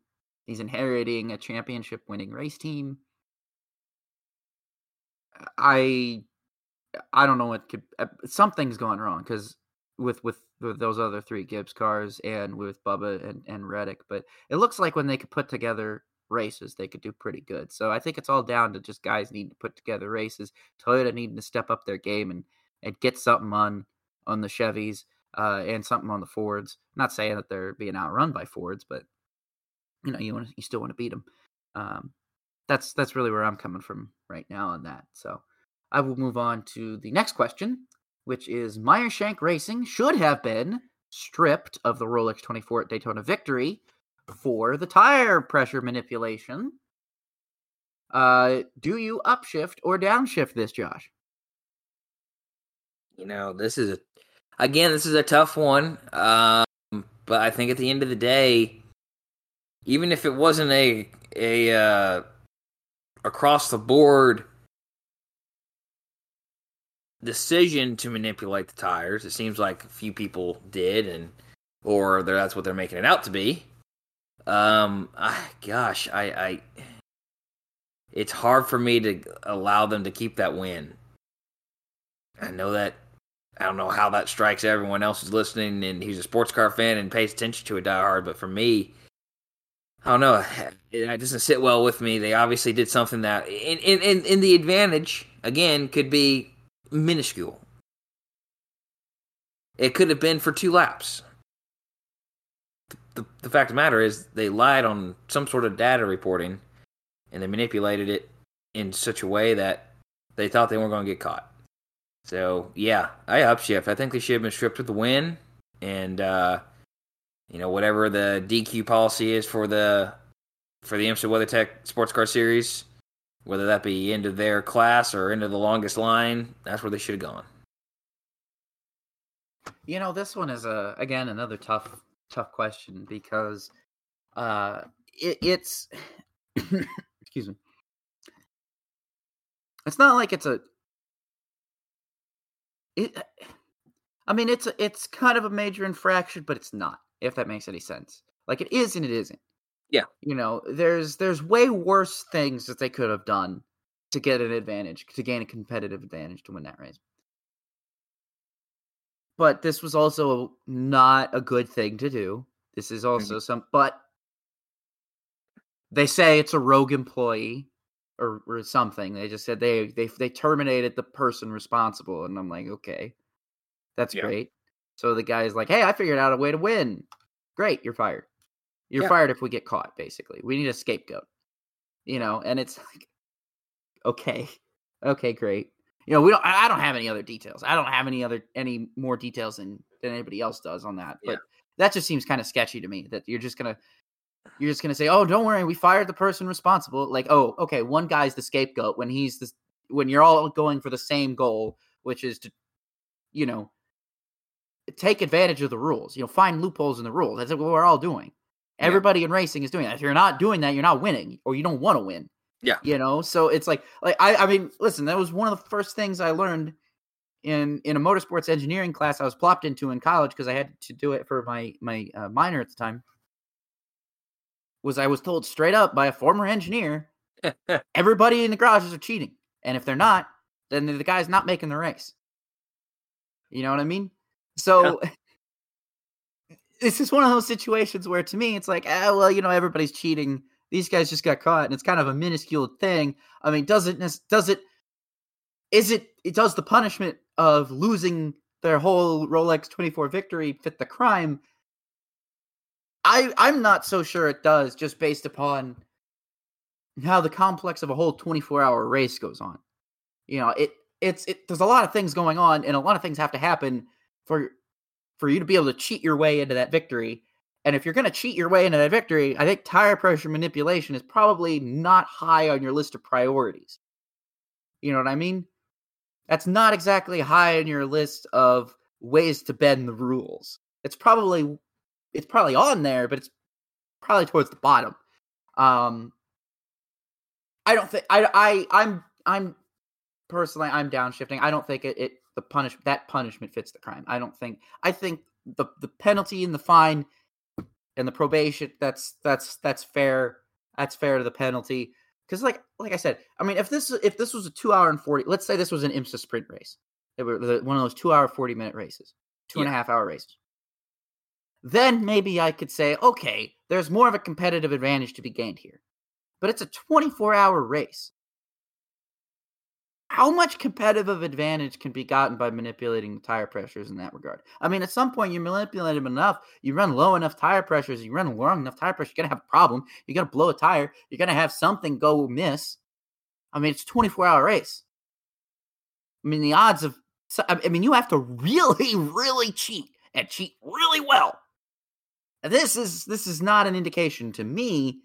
He's inheriting a championship winning race team. I. I don't know what could something's going wrong because with, with with those other three Gibbs cars and with Bubba and, and Reddick, but it looks like when they could put together races, they could do pretty good. So I think it's all down to just guys needing to put together races. Toyota needing to step up their game and, and get something on on the Chevys uh, and something on the Fords. I'm not saying that they're being outrun by Fords, but you know you want you still want to beat them. Um, that's that's really where I'm coming from right now on that. So. I will move on to the next question, which is Meyershank Racing should have been stripped of the Rolex twenty-four at Daytona victory for the tire pressure manipulation. Uh, do you upshift or downshift this, Josh? You know, this is, a, again, this is a tough one. Um, but I think at the end of the day, even if it wasn't a, a uh, across the board decision to manipulate the tires, it seems like a few people did, and or that's what they're making it out to be. Um, I, gosh, I, I, it's hard for me to allow them to keep that win. I know that I don't know how that strikes everyone else who's listening and who's a sports car fan and pays attention to a diehard, but for me, I don't know, it doesn't sit well with me. They obviously did something that, and in, in, in the advantage again could be minuscule. It could have been for two laps. The, the fact of the matter is they lied on some sort of data reporting and they manipulated it in such a way that they thought they weren't going to get caught. So, yeah, I upshift. I think they should have been stripped with the win and, uh, you know, whatever the D Q policy is for the for the IMSA WeatherTech Sports Car Series, whether that be into their class or into the longest line, that's where they should have gone. You know, this one is, a, again, another tough tough question because uh, it, it's... excuse me. It's not like it's a... It, I mean, it's a, it's kind of a major infraction, but it's not, if that makes any sense. Like, it is and it isn't. Yeah, you know, there's there's way worse things that they could have done to get an advantage, to gain a competitive advantage to win that race. But this was also not a good thing to do. This is also mm-hmm. some, but they say it's a rogue employee or, or something. They just said they they they terminated the person responsible, and I'm like, okay, that's yeah. great. So the guy's like, hey, I figured out a way to win. Great, you're fired. You're yeah. fired if we get caught, basically. We need a scapegoat, you know, and it's like, okay, okay, great. You know, we don't, I don't have any other details. I don't have any other, any more details than, than anybody else does on that. Yeah. But that just seems kind of sketchy to me that you're just going to, you're just going to say, oh, don't worry, we fired the person responsible. Like, oh, okay. One guy's the scapegoat when he's the, when you're all going for the same goal, which is to, you know, take advantage of the rules, you know, find loopholes in the rules. That's what we're all doing. Everybody in racing is doing that. If you're not doing that, you're not winning, or you don't want to win. Yeah, you know. So it's like, like I, I mean, listen. That was one of the first things I learned in in a motorsports engineering class I was plopped into in college because I had to do it for my my uh, minor at the time. Was I was told straight up by a former engineer, everybody in the garages are cheating, and if they're not, then the guy's not making the race. You know what I mean? So. Yeah. This is one of those situations where, to me, it's like, ah, well, you know, everybody's cheating. These guys just got caught, and it's kind of a minuscule thing. I mean, does it, does it, is it, it does the punishment of losing their whole Rolex twenty-four victory fit the crime. I, I'm not so sure it does, just based upon how the complex of a whole twenty-four hour race goes on. You know, it it's it, there's a lot of things going on, and a lot of things have to happen for for you to be able to cheat your way into that victory. And if you're going to cheat your way into that victory, I think tire pressure manipulation is probably not high on your list of priorities. You know what I mean? That's not exactly high on your list of ways to bend the rules. It's probably it's probably on there, but it's probably towards the bottom. Um, I don't think I I I'm I'm personally I'm downshifting. I don't think it, it the punish that punishment fits the crime. I don't think I think the the penalty and the fine and the probation, that's that's that's fair. That's fair to the penalty. Because like like I said, I mean, if this if this was a two hour and forty, let's say this was an IMSA sprint race, it was one of those two hour forty minute races, two yeah. and a half hour races, then maybe I could say, okay, there's more of a competitive advantage to be gained here. But it's a twenty-four hour race. How much competitive advantage can be gotten by manipulating the tire pressures in that regard? I mean, at some point you manipulate them enough, you run low enough tire pressures, you run long enough tire pressure, you're going to have a problem. You're going to blow a tire. You're going to have something go miss. I mean, it's a twenty-four hour race. I mean, the odds of, I mean, you have to really, really cheat and cheat really well. This is, this is not an indication to me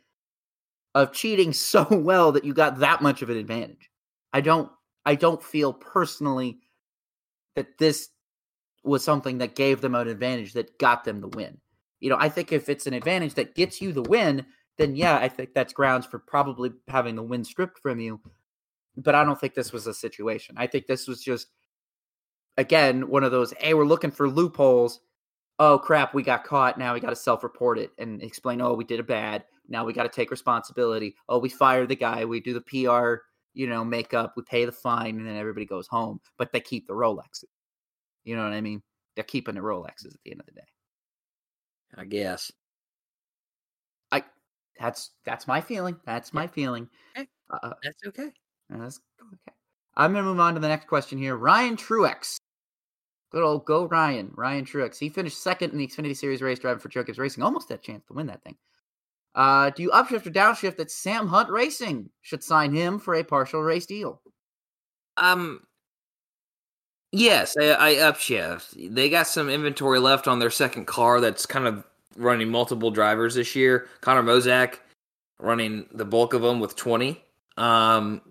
of cheating so well that you got that much of an advantage. I don't, I don't feel personally that this was something that gave them an advantage that got them the win. You know, I think if it's an advantage that gets you the win, then yeah, I think that's grounds for probably having the win stripped from you. But I don't think this was a situation. I think this was just, again, one of those, hey, we're looking for loopholes. Oh, crap, we got caught. Now we got to self-report it and explain, oh, we did it bad. Now we got to take responsibility. Oh, we fired the guy. We do the P R, you know, make up, we pay the fine, and then everybody goes home. But they keep the Rolexes. You know what I mean? They're keeping the Rolexes at the end of the day. I guess. I that's that's my feeling. That's my feeling. Okay. Uh, that's okay. That's okay. I'm gonna move on to the next question here. Ryan Truex. Good old go Ryan. Ryan Truex. He finished second in the Xfinity Series race driving for Joe Gibbs Racing. Almost had a chance to win that thing. Uh, do you upshift or downshift that Sam Hunt Racing should sign him for a partial race deal? Um, yes, I, I upshift. They got some inventory left on their second car that's kind of running multiple drivers this year. Connor Mozak running the bulk of them with twenty. Um,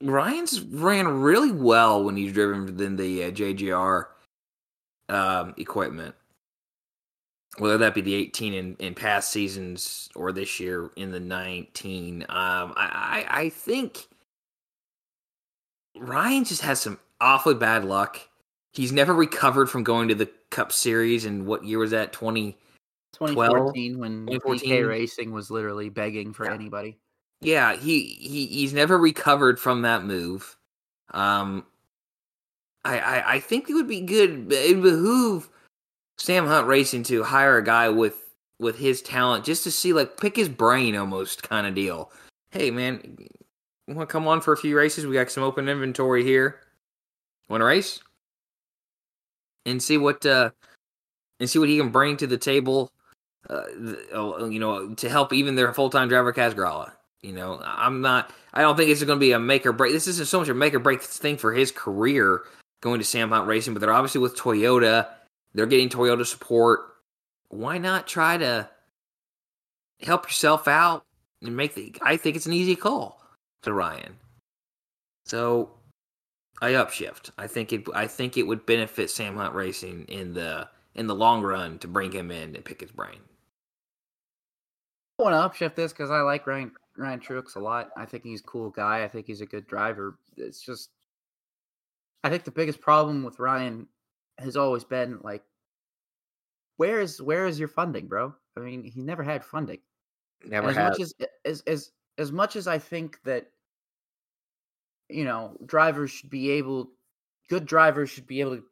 Ryan's ran really well when he's driven within the uh, J G R um, equipment. Whether that be the eighteen in, in past seasons or this year in the nineteen, um, I, I, I think Ryan just has some awfully bad luck. He's never recovered from going to the Cup Series, and what year was that, twenty fourteen, when P K Racing was literally begging for yeah. anybody. Yeah, he, he he's never recovered from that move. Um, I, I, I think it would be good, it would behoove Sam Hunt Racing to hire a guy with, with his talent just to see, like, pick his brain almost kind of deal. Hey, man, you want to come on for a few races? We got some open inventory here. Want to race? And see what uh, and see what he can bring to the table, uh, you know, to help even their full-time driver, Kaz Grala. You know, I'm not, I don't think it's going to be a make or break. This isn't so much a make or break thing for his career going to Sam Hunt Racing, but they're obviously with Toyota. They're getting Toyota support. Why not try to help yourself out and make the... I think it's an easy call to Ryan. So, I upshift. I think it I think it would benefit Sam Hunt Racing in the in the long run to bring him in and pick his brain. I want to upshift this because I like Ryan, Ryan Truex a lot. I think he's a cool guy. I think he's a good driver. It's just... I think the biggest problem with Ryan has always been, like, where is where is your funding, bro? I mean, he never had funding. Never as has. Much as, as, as, as much as I think that, you know, drivers should be able, good drivers should be able to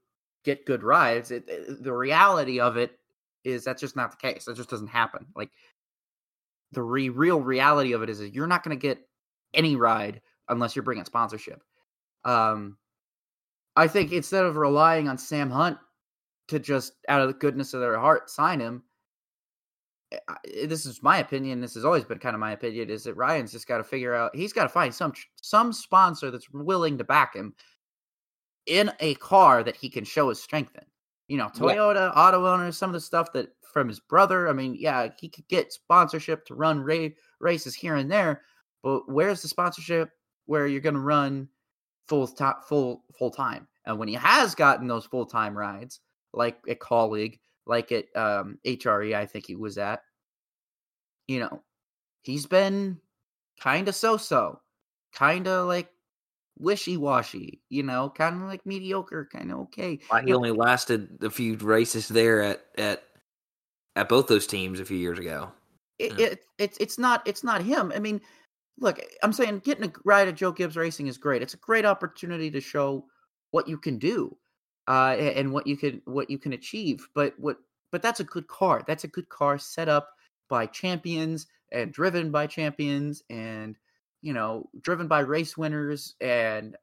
get good rides, it, it, the reality of it is that's just not the case. That just doesn't happen. Like, the re- real reality of it is that you're not going to get any ride unless you're bringing sponsorship. Um, I think instead of relying on Sam Hunt to just, out of the goodness of their heart, sign him, I, this is my opinion. This has always been kind of my opinion, is that Ryan's just got to figure out, he's got to find some, some sponsor that's willing to back him in a car that he can show his strength in. You know, Toyota, yeah. auto owners, some of the stuff that from his brother. I mean, yeah, he could get sponsorship to run ra- races here and there, but where's the sponsorship where you're going to run full time, full, full time? And when he has gotten those full time rides, like a colleague, like at um, H R E, I think he was at, you know, he's been kind of so-so, kind of like wishy-washy, you know, kind of like mediocre, kind of okay. Well, he only lasted a few races there at at at both those teams a few years ago. It, yeah. it, it it's not it's not him. I mean, look, I'm saying getting a ride at Joe Gibbs Racing is great. It's a great opportunity to show what you can do. Uh, and what you can what you can achieve, but what but that's a good car. That's a good car set up by champions and driven by champions, and you know, driven by race winners. And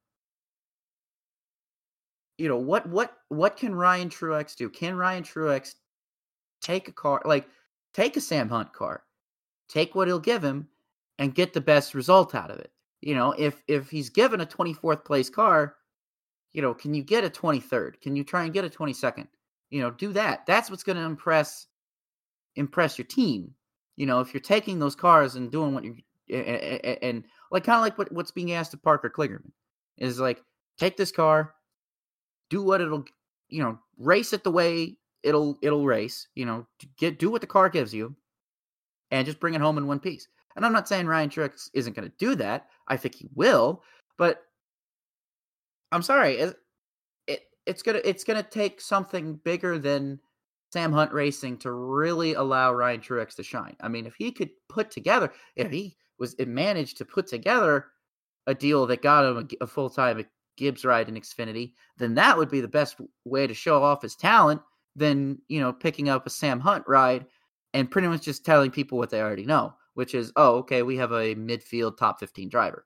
you know, what what what can Ryan Truex do? Can Ryan Truex take a car like take a Sam Hunt car, take what he'll give him, and get the best result out of it? You know, if if he's given a twenty-fourth place car, you know, can you get a twenty-third? Can you try and get a twenty-second? You know, do that. That's what's going to impress impress your team. You know, if you're taking those cars and doing what you and, and, and like kind of like what, what's being asked of Parker Kligerman is like, take this car, do what it'll, you know, race it the way it'll it'll race. You know, get do what the car gives you, and just bring it home in one piece. And I'm not saying Ryan Truex isn't going to do that. I think he will, but. I'm sorry. It, it it's gonna it's gonna take something bigger than Sam Hunt Racing to really allow Ryan Truex to shine. I mean, if he could put together, if he was it managed to put together a deal that got him a, a full time Gibbs ride in Xfinity, then that would be the best way to show off his talent. Than you know picking up a Sam Hunt ride and pretty much just telling people what they already know, which is, oh, okay, we have a midfield top fifteen driver.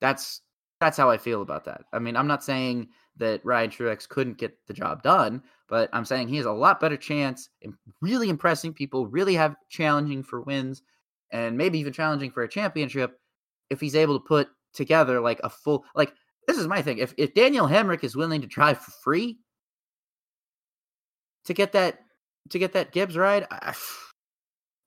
That's That's how I feel about that. I mean, I'm not saying that Ryan Truex couldn't get the job done, but I'm saying he has a lot better chance in really impressing people, really have challenging for wins, and maybe even challenging for a championship if he's able to put together like a full, like, this is my thing. If if Daniel Hemrick is willing to drive for free to get that to get that Gibbs ride, I,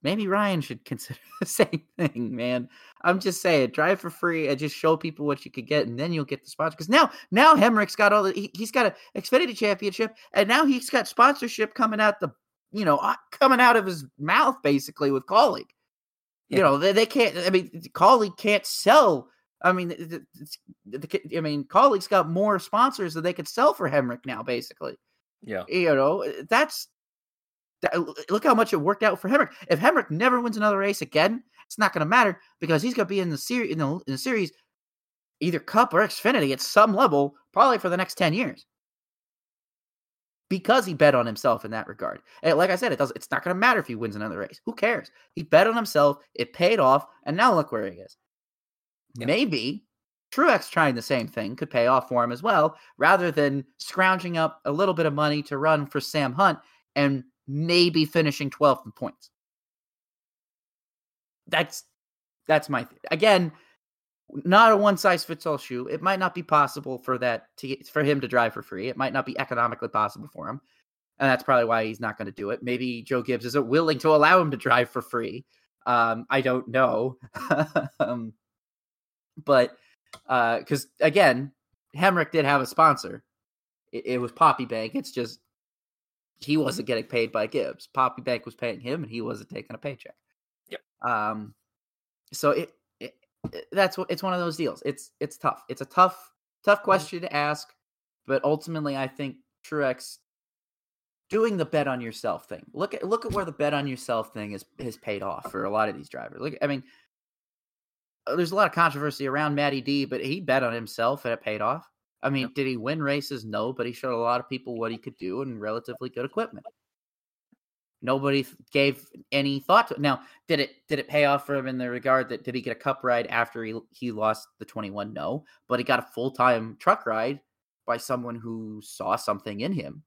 maybe Ryan should consider the same thing, man. I'm just saying, drive for free and just show people what you could get, and then you'll get the sponsor. Because now, now Hemrick's got all the he, he's got an Xfinity championship, and now he's got sponsorship coming out the you know coming out of his mouth basically with Colleague. Yeah. You know they, they can't. I mean, Colleague can't sell. I mean, the, the, the, I mean, Colleague's got more sponsors that they could sell for Hemrick now, basically. Yeah, you know that's. That, look how much it worked out for Hemrick. If Hemrick never wins another race again, it's not going to matter because he's going to be in the series, in the, in the series, either Cup or Xfinity at some level, probably for the next ten years, because he bet on himself in that regard. And like I said, it does. It's not going to matter if he wins another race. Who cares? He bet on himself. It paid off, and now look where he is. Yeah. Maybe Truex trying the same thing could pay off for him as well, rather than scrounging up a little bit of money to run for Sam Hunt and maybe finishing twelfth in points. That's that's my th- again, not a one size fits all shoe. It might not be possible for that to for him to drive for free. It might not be economically possible for him, and that's probably why he's not going to do it. Maybe Joe Gibbs isn't willing to allow him to drive for free. Um, I don't know, um, but because uh, again, Hemrick did have a sponsor. It, it was Poppy Bank. It's just. He wasn't getting paid by Gibbs. Poppy Bank was paying him, and he wasn't taking a paycheck. Yep. Um. So it, it, it that's what it's one of those deals. It's it's tough. It's a tough tough question to ask, but ultimately, I think Truex doing the bet on yourself thing. Look at look at where the bet on yourself thing is has paid off for a lot of these drivers. Look, I mean, there's a lot of controversy around Matty D, but he bet on himself, and it paid off. I mean, yep. Did he win races? No, but he showed a lot of people what he could do and relatively good equipment. Nobody gave any thought to it. Now, did it did it pay off for him in the regard that did he get a cup ride after he he lost the twenty-one? No, but he got a full-time truck ride by someone who saw something in him.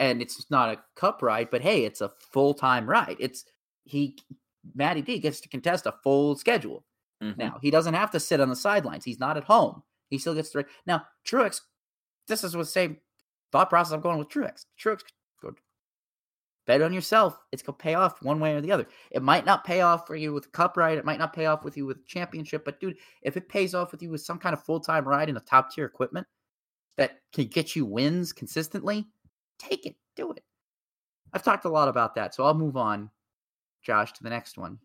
And it's not a cup ride, but hey, it's a full-time ride. It's he Matty D gets to contest a full schedule. Mm-hmm. Now, he doesn't have to sit on the sidelines. He's not at home. He still gets to – now, Truex, this is the same thought process I'm going with Truex. Truex, go bet on yourself. It's going to pay off one way or the other. It might not pay off for you with a cup ride. It might not pay off with you with a championship. But, dude, if it pays off with you with some kind of full-time ride in a top-tier equipment that can get you wins consistently, take it. Do it. I've talked a lot about that, so I'll move on, Josh, to the next one.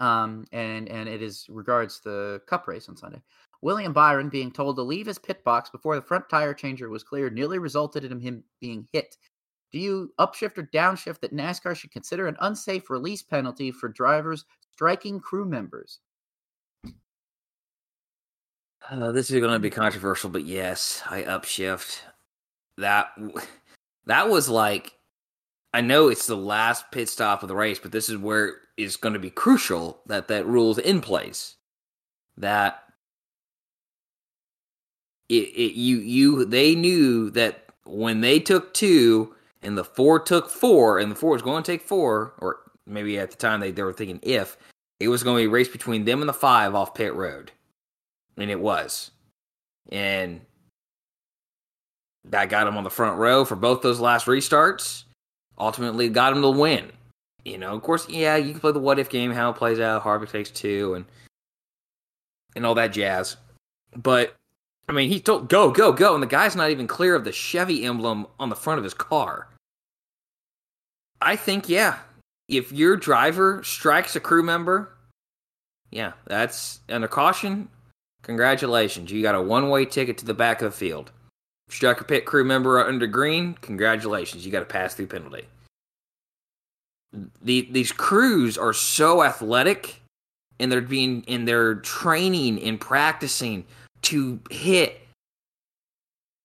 Um, and, and it is regards the cup race on Sunday. William Byron being told to leave his pit box before the front tire changer was cleared nearly resulted in him being hit. Do you upshift or downshift that NASCAR should consider an unsafe release penalty for drivers striking crew members? Uh, this is going to be controversial, but yes, I upshift. That, that was like, I know it's the last pit stop of the race, but this is where it's going to be crucial that that rule's in place. That it, it you you they knew that when they took two and the four took four and the four was going to take four, or maybe at the time they, they were thinking if, it was going to be a race between them and the five off pit road. And it was. And that got him on the front row for both those last restarts. Ultimately, got him to win. You know, of course, yeah, you can play the what-if game, how it plays out, Harvick takes two, and and all that jazz. But, I mean, he told, go, go, go, and the guy's not even clear of the Chevy emblem on the front of his car. I think, yeah, if your driver strikes a crew member, yeah, that's under caution. Congratulations, you got a one-way ticket to the back of the field. Struck a pit crew member under green, congratulations, you got a pass-through penalty. The, these crews are so athletic, and they're being and they're training and practicing to hit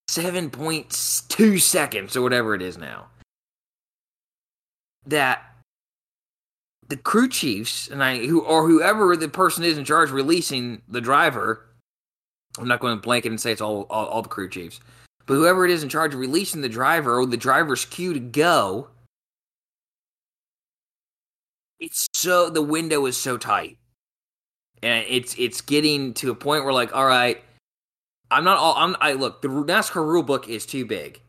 seven point two seconds or whatever it is now. That the crew chiefs and I who or whoever the person is in charge releasing the driver, I'm not going to blanket and say it's all all, all the crew chiefs. But whoever it is in charge of releasing the driver or the driver's cue to go, it's so the window is so tight, and it's it's getting to a point where like, all right, I'm not all I'm I look the NASCAR rule book is too big.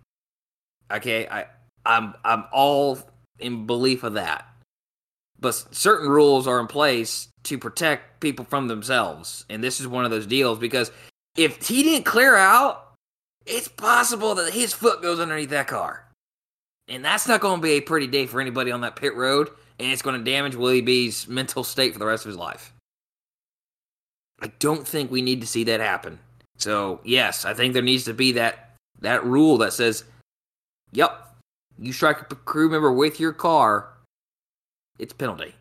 Okay, I I'm I'm all in belief of that, but certain rules are in place to protect people from themselves, and this is one of those deals because if he didn't clear out, it's possible that his foot goes underneath that car. And that's not going to be a pretty day for anybody on that pit road. And it's going to damage Willie B's mental state for the rest of his life. I don't think we need to see that happen. So, yes, I think there needs to be that, that rule that says, yep, you strike a crew member with your car, it's a penalty.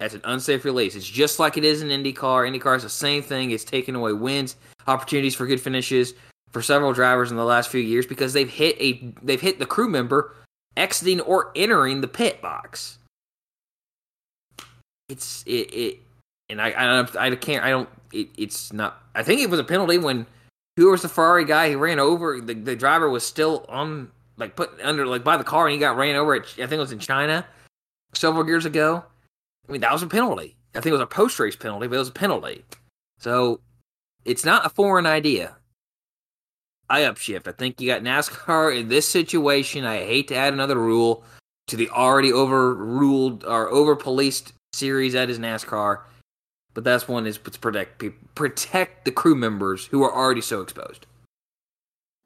That's an unsafe release. It's just like it is in IndyCar. IndyCar is the same thing. It's taking away wins, opportunities for good finishes, for several drivers in the last few years because they've hit a they've hit the crew member exiting or entering the pit box. It's it, it and I, I I can't I don't it, it's not I think it was a penalty when who was the Ferrari guy he ran over the, the driver was still on like put under like by the car and he got ran over at, I think it was in China several years ago. I mean that was a penalty. I think it was a post race penalty, but it was a penalty. So it's not a foreign idea. I upshift. I think you got NASCAR in this situation. I hate to add another rule to the already overruled or over-policed series that is NASCAR, but that's one is to protect people, protect the crew members who are already so exposed.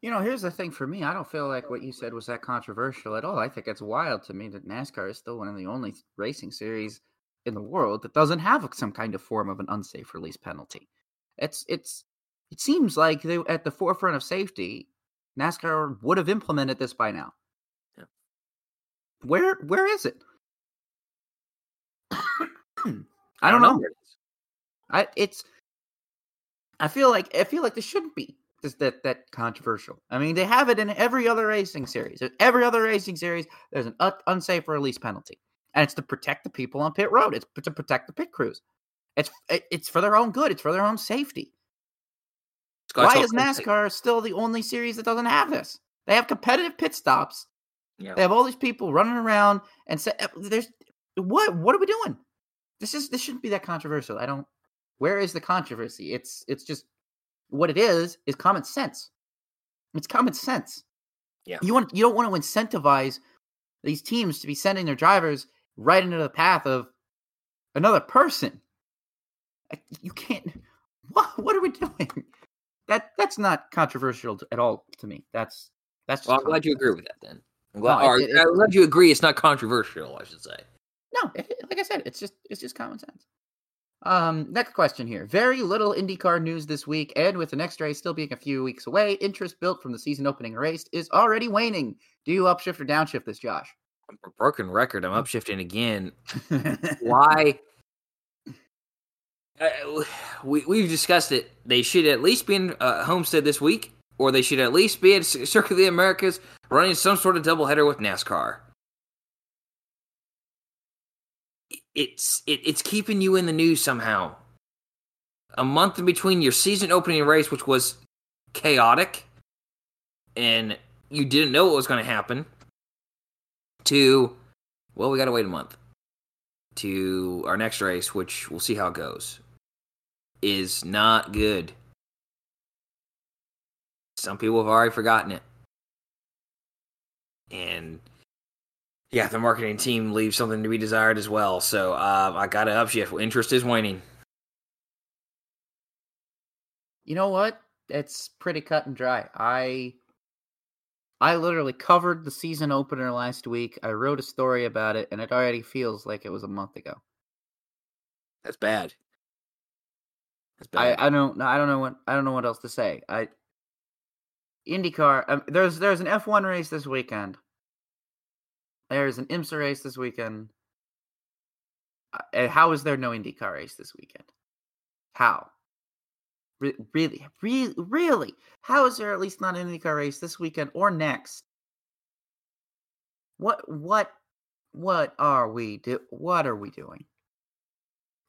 You know, here's the thing for me. I don't feel like what you said was that controversial at all. I think it's wild to me that NASCAR is still one of the only racing series in the world that doesn't have some kind of form of an unsafe release penalty. It's it's. It seems like they at the forefront of safety, NASCAR would have implemented this by now. Yeah. Where where is it? I, don't I don't know. know. I it's I feel like I feel like this shouldn't be. just that that controversial. I mean, they have it in every other racing series. Every other racing series, there's an un- unsafe release penalty, and it's to protect the people on pit road. It's to protect the pit crews. It's it's for their own good. It's for their own safety. Why is NASCAR still the only series that doesn't have this? They have competitive pit stops. Yeah. They have all these people running around and say, "There's what? What are we doing? This is this shouldn't be that controversial." I don't. Where is the controversy? It's it's just what it is is common sense. It's common sense. Yeah. You want you don't want to incentivize these teams to be sending their drivers right into the path of another person. You can't. What what are we doing? That that's not controversial to, at all to me. That's that's. Just well, I'm glad you agree with that. Then I'm glad, no, it, it, I'm glad you agree. It's not controversial, I should say. No, it, like I said, it's just it's just common sense. Um, next question here. Very little IndyCar news this week, and with the next race still being a few weeks away, interest built from the season opening race is already waning. Do you upshift or downshift this, Josh? I'm a broken record. I'm upshifting again. Why? Uh, we, we've discussed it. They should at least be in uh, Homestead this week, or they should at least be at Circuit of the Americas running some sort of doubleheader with NASCAR. It's it, it's keeping you in the news somehow. A month in between your season opening race, which was chaotic, and you didn't know what was going to happen, to, well, we got to wait a month to our next race, which we'll see how it goes. Is not good. Some people have already forgotten it. And yeah, the marketing team leaves something to be desired as well. So uh, I got to upshift. Interest is waning. You know what? It's pretty cut and dry. I I literally covered the season opener last week. I wrote a story about it, and it already feels like it was a month ago. That's bad. That's bad. I, I don't. I don't know what. I don't know what else to say. I. IndyCar. Um, there's there's an F one race this weekend. There's an IMSA race this weekend. Uh, how is there no IndyCar race this weekend? How? Re- really? Re- really? How is there at least not an IndyCar race this weekend or next? What? What? What are we do? What are we doing?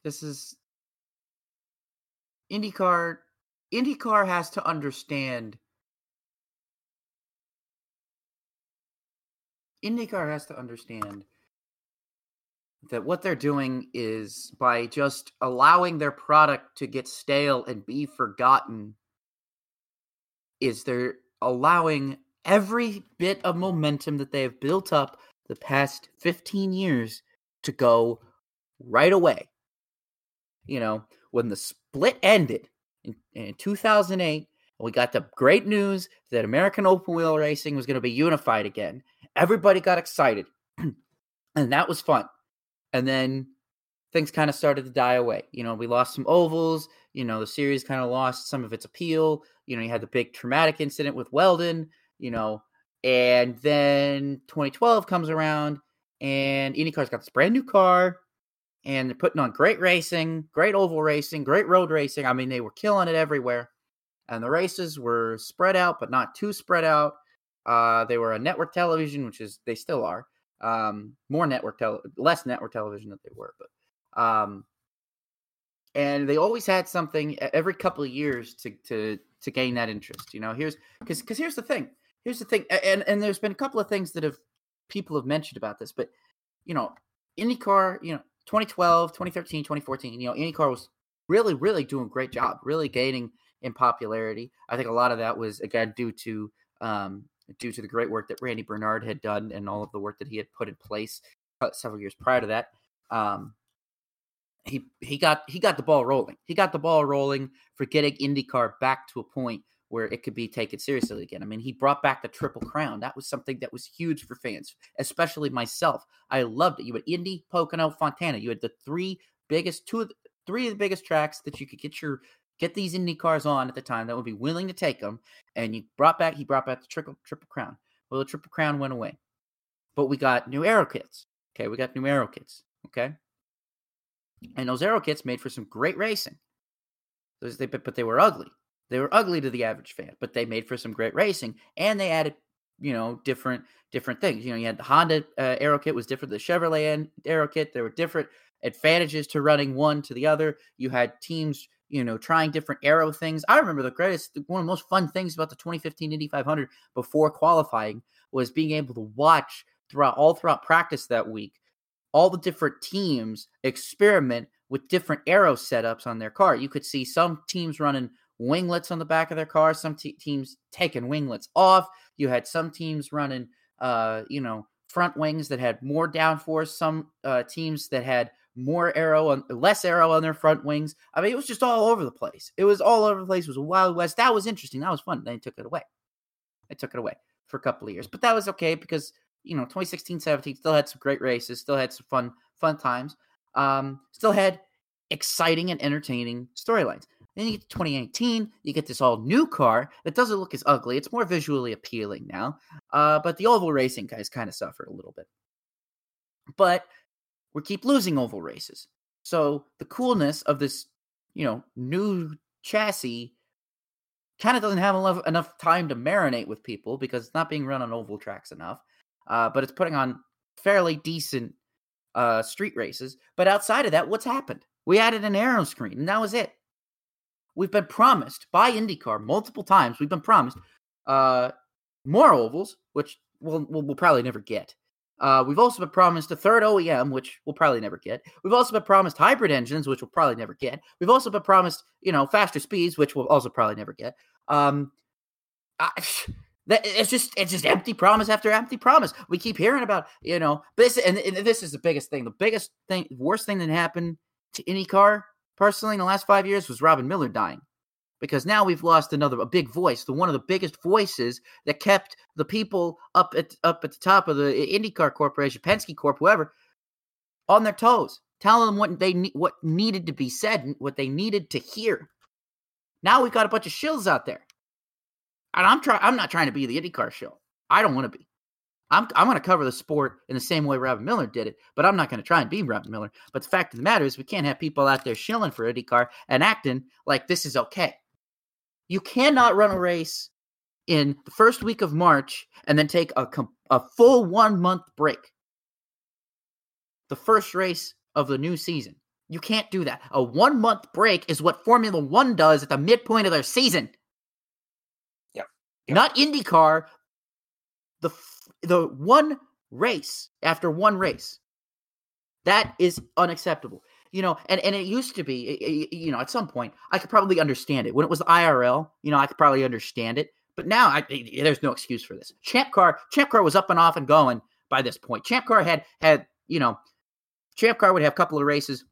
This is IndyCar. IndyCar has to understand. IndyCar has to understand that what they're doing is by just allowing their product to get stale and be forgotten is they're allowing every bit of momentum that they have built up the past fifteen years to go right away. You know, when the split ended in, in two thousand eight, we got the great news that American Open Wheel Racing was going to be unified again. Everybody got excited, and that was fun. And then things kind of started to die away. You know, we lost some ovals. You know, the series kind of lost some of its appeal. You know, you had the big traumatic incident with Weldon, you know, and then twenty twelve comes around, and IndyCar's got this brand new car, and they're putting on great racing, great oval racing, great road racing. I mean, they were killing it everywhere, and the races were spread out, but not too spread out. Uh, they were a network television, which is, they still are, um, more network, tele- less network television than they were, but, um, and they always had something every couple of years to, to, to gain that interest, you know, here's, cause, cause here's the thing, here's the thing. And, and there's been a couple of things that have, people have mentioned about this, but you know, IndyCar, you know, twenty twelve, twenty thirteen, twenty fourteen, you know, IndyCar was really, really doing a great job, really gaining in popularity. I think a lot of that was again, due to, um, due to the great work that Randy Bernard had done and all of the work that he had put in place several years prior to that. Um, he, he got, he got the ball rolling. He got the ball rolling for getting IndyCar back to a point where it could be taken seriously again. I mean, he brought back the Triple Crown. That was something that was huge for fans, especially myself. I loved it. You had Indy, Pocono, Fontana. You had the three biggest, two of the, three of the biggest tracks that you could get your, get these Indy cars on at the time that would be willing to take them. And you brought back, he brought back the triple, triple crown. Well, the Triple Crown went away, but we got new aero kits. Okay. We got new aero kits. Okay. And those aero kits made for some great racing, but they were ugly. They were ugly to the average fan, but they made for some great racing, and they added, you know, different different things. You know, you had the Honda uh, aero kit was different than the Chevrolet aero kit. There were different advantages to running one to the other. You had teams, you know, trying different aero things. I remember the greatest, one of the most fun things about the twenty fifteen Indy five hundred before qualifying was being able to watch throughout all throughout practice that week, all the different teams experiment with different aero setups on their car. You could see some teams running winglets on the back of their car, some te- teams taking winglets off. You had some teams running, uh, you know, front wings that had more downforce, some uh, teams that had more aero, on, less aero on their front wings. I mean, it was just all over the place. It was all over the place. It was a Wild West. That was interesting. That was fun. They took it away. They took it away for a couple of years, but that was okay because, you know, twenty sixteen seventeen still had some great races, still had some fun, fun times, um, still had exciting and entertaining storylines. Then you get to twenty eighteen, you get this all new car that doesn't look as ugly. It's more visually appealing now, uh, but the oval racing guys kind of suffered a little bit. But we keep losing oval races. So the coolness of this, you know, new chassis kind of doesn't have enough, enough time to marinate with people because it's not being run on oval tracks enough, uh, but it's putting on fairly decent uh, street races. But outside of that, what's happened? We added an aero screen, and that was it. We've been promised by IndyCar multiple times. We've been promised uh, more ovals, which we'll, we'll, we'll probably never get. Uh, we've also been promised a third O E M, which we'll probably never get. We've also been promised hybrid engines, which we'll probably never get. We've also been promised, you know, faster speeds, which we'll also probably never get. Um, I, that, it's just it's just empty promise after empty promise. We keep hearing about, you know, this, and, and this is the biggest thing. The biggest thing, worst thing that happened to IndyCar, personally, in the last five years was Robin Miller dying. Because now we've lost another a big voice, the one of the biggest voices that kept the people up at up at the top of the IndyCar Corporation, Penske Corp, whoever, on their toes, telling them what they what needed to be said and what they needed to hear. Now we've got a bunch of shills out there, and I'm try I'm not trying to be the IndyCar shill. I don't want to be. I'm I'm going to cover the sport in the same way Robin Miller did it, but I'm not going to try and be Robin Miller. But the fact of the matter is, we can't have people out there shilling for IndyCar and acting like this is okay. You cannot run a race in the first week of March and then take a, a full one-month break. The first race of the new season. You can't do that. A one-month break is what Formula One does at the midpoint of their season. Yeah. Yep. Not IndyCar. The, the one race after one race. That is unacceptable. You know, and, and it used to be, you know, at some point, I could probably understand it. When it was I R L, you know, I could probably understand it. But now, I, there's no excuse for this. Champ Car, Champ Car was up and off and going by this point. Champ Car had, had you know, Champ Car would have a couple of races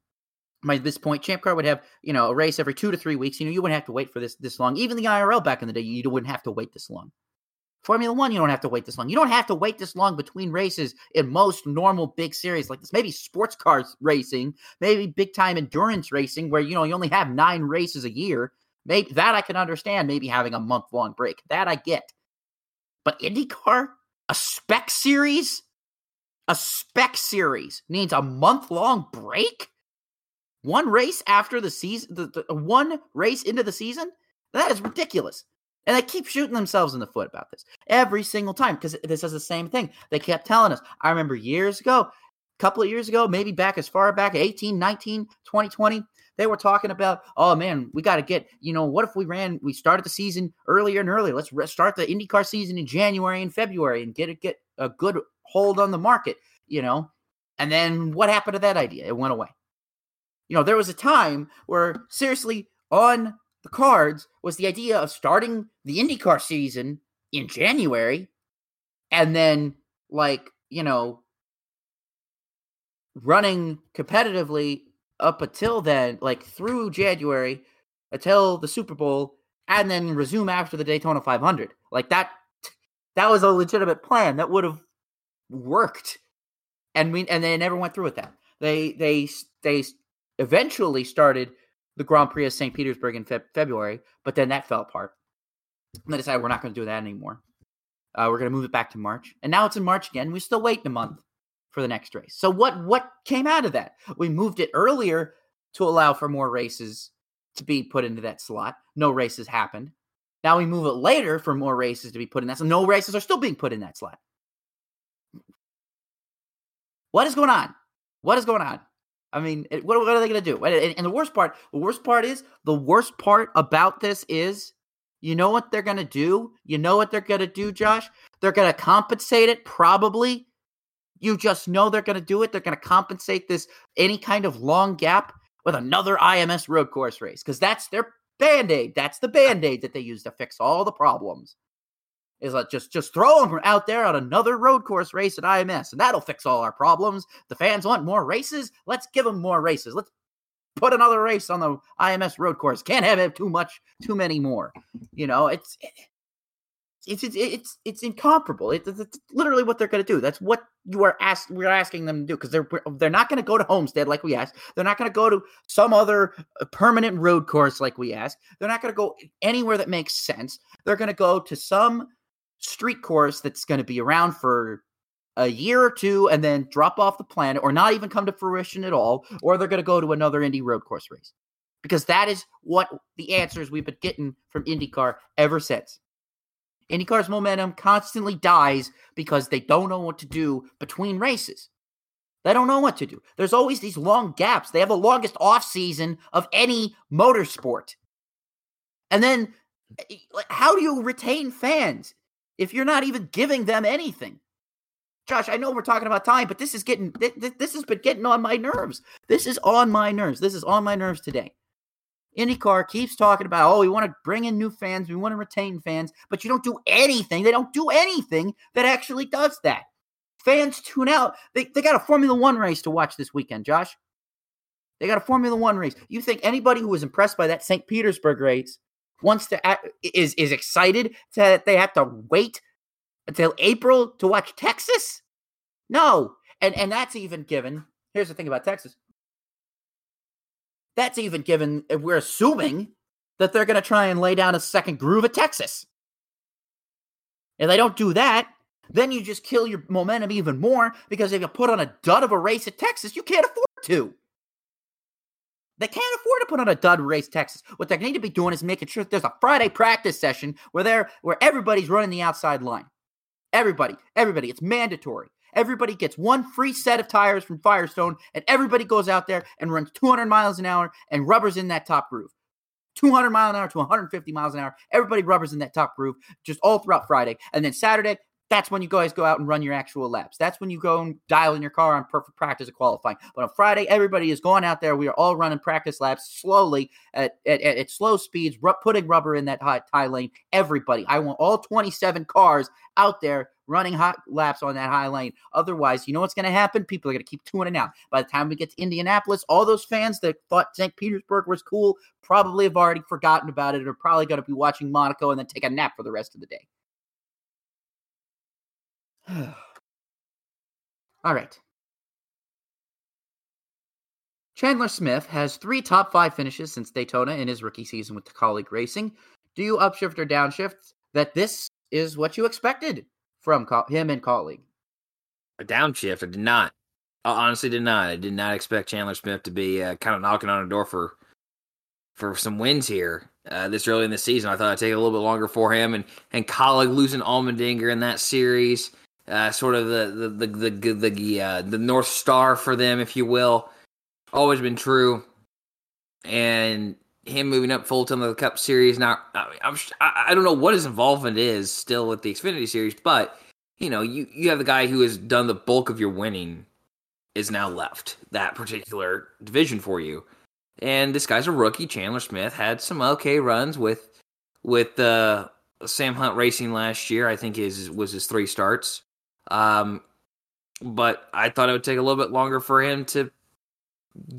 by this point. Champ Car would have, you know, a race every two to three weeks. You know, you wouldn't have to wait for this this long. Even the I R L back in the day, you wouldn't have to wait this long. Formula One, you don't have to wait this long. You don't have to wait this long between races in most normal big series like this. Maybe sports car racing, maybe big-time endurance racing where, you know, you only have nine races a year. Maybe that I can understand, maybe having a month-long break. That I get. But IndyCar, a spec series? A spec series needs a month-long break? One race after the season? The, the, one race into the season? That is ridiculous. And they keep shooting themselves in the foot about this every single time because this is the same thing. They kept telling us. I remember years ago, a couple of years ago, maybe back as far back, eighteen, nineteen, twenty twenty, they were talking about, oh, man, we got to get, you know, what if we ran, we started the season earlier and earlier. Let's start the IndyCar season in January and February and get a, get a good hold on the market, you know. And then what happened to that idea? It went away. You know, there was a time where seriously on the cards was the idea of starting the IndyCar season in January and then, like, you know, running competitively up until then, like through January until the Super Bowl and then resume after the Daytona five hundred. Like that, that was a legitimate plan that would have worked. And we, and they never went through with that. They, they, they eventually started the Grand Prix of Saint Petersburg in Fe- February, but then that fell apart. And they decided we're not going to do that anymore. Uh, we're going to move it back to March. And now it's in March again. We're still waiting a month for the next race. So what, what came out of that? We moved it earlier to allow for more races to be put into that slot. No races happened. Now we move it later for more races to be put in that slot. No races are still being put in that slot. What is going on? What is going on? I mean, what, what are they going to do? And, and the worst part, the worst part is, the worst part about this is, you know what they're going to do? You know what they're going to do, Josh? They're going to compensate it, probably. You just know they're going to do it. They're going to compensate this, any kind of long gap, with another I M S road course race, because that's their Band-Aid. That's the Band-Aid that they use to fix all the problems. Is like just, just throw them out there on another road course race at I M S, and that'll fix all our problems. The fans want more races. Let's give them more races. Let's put another race on the I M S road course. Can't have too much, too many more. You know, it's it's it's it's, it's incomparable. It's, it's literally what they're going to do. That's what you are asked. We're asking them to do, because they're they're not going to go to Homestead like we asked. They're not going to go to some other permanent road course like we asked. They're not going to go anywhere that makes sense. They're going to go to some street course that's going to be around for a year or two and then drop off the planet, or not even come to fruition at all, or they're going to go to another Indy road course race, because that is what the answers we've been getting from IndyCar ever since. IndyCar's momentum constantly dies because they don't know what to do between races. They don't know what to do. There's always these long gaps. They have the longest off season of any motorsport. And then how do you retain fans if you're not even giving them anything? Josh, I know we're talking about time, but this is getting th- th- this has been getting on my nerves. This is on my nerves. This is on my nerves today. IndyCar keeps talking about, oh, we want to bring in new fans, we want to retain fans, but you don't do anything. They don't do anything that actually does that. Fans tune out. They they got a Formula One race to watch this weekend, Josh. They got a Formula One race. You think anybody who was impressed by that Saint Petersburg race wants to is is excited that they have to wait until April to watch Texas? No, and and that's even given. Here's the thing about Texas. That's even given. We're assuming that they're going to try and lay down a second groove at Texas. If they don't do that, then you just kill your momentum even more, because if you put on a dud of a race at Texas, you can't afford to. They can't afford to put on a dud race Texas. What they need to be doing is making sure that there's a Friday practice session where they're, where everybody's running the outside line. Everybody, everybody, it's mandatory. Everybody gets one free set of tires from Firestone, and everybody goes out there and runs two hundred miles an hour and rubbers in that top groove. two hundred miles an hour to one hundred fifty miles an hour. Everybody rubbers in that top groove just all throughout Friday. And then Saturday, that's when you guys go out and run your actual laps. That's when you go and dial in your car on perfect practice of qualifying. But on Friday, everybody is going out there. We are all running practice laps slowly at, at, at, at slow speeds, ru- putting rubber in that hot tie lane. Everybody. I want all twenty-seven cars out there running hot laps on that high lane. Otherwise, you know what's going to happen? People are going to keep tuning out. By the time we get to Indianapolis, all those fans that thought Saint Petersburg was cool probably have already forgotten about it, or probably going to be watching Monaco and then take a nap for the rest of the day. All right. Chandler Smith has three top five finishes since Daytona in his rookie season with the Colleague Racing. Do you upshift or downshift that this is what you expected from co- him and Colleague? A downshift. I did not. I honestly did not. I did not expect Chandler Smith to be uh, kind of knocking on a door for for some wins here uh, this early in the season. I thought it'd take a little bit longer for him, and and Colleague losing Allmendinger in that series. Uh, sort of the the the the the, the, uh, the North Star for them, if you will, always been true. And him moving up full time of the Cup Series. Now, I, I'm I don't know what his involvement is still with the Xfinity Series, but you know, you, you have the guy who has done the bulk of your winning is now left that particular division for you. And this guy's a rookie. Chandler Smith had some okay runs with with uh, Sam Hunt Racing last year. I think his was his three starts. Um, but I thought it would take a little bit longer for him to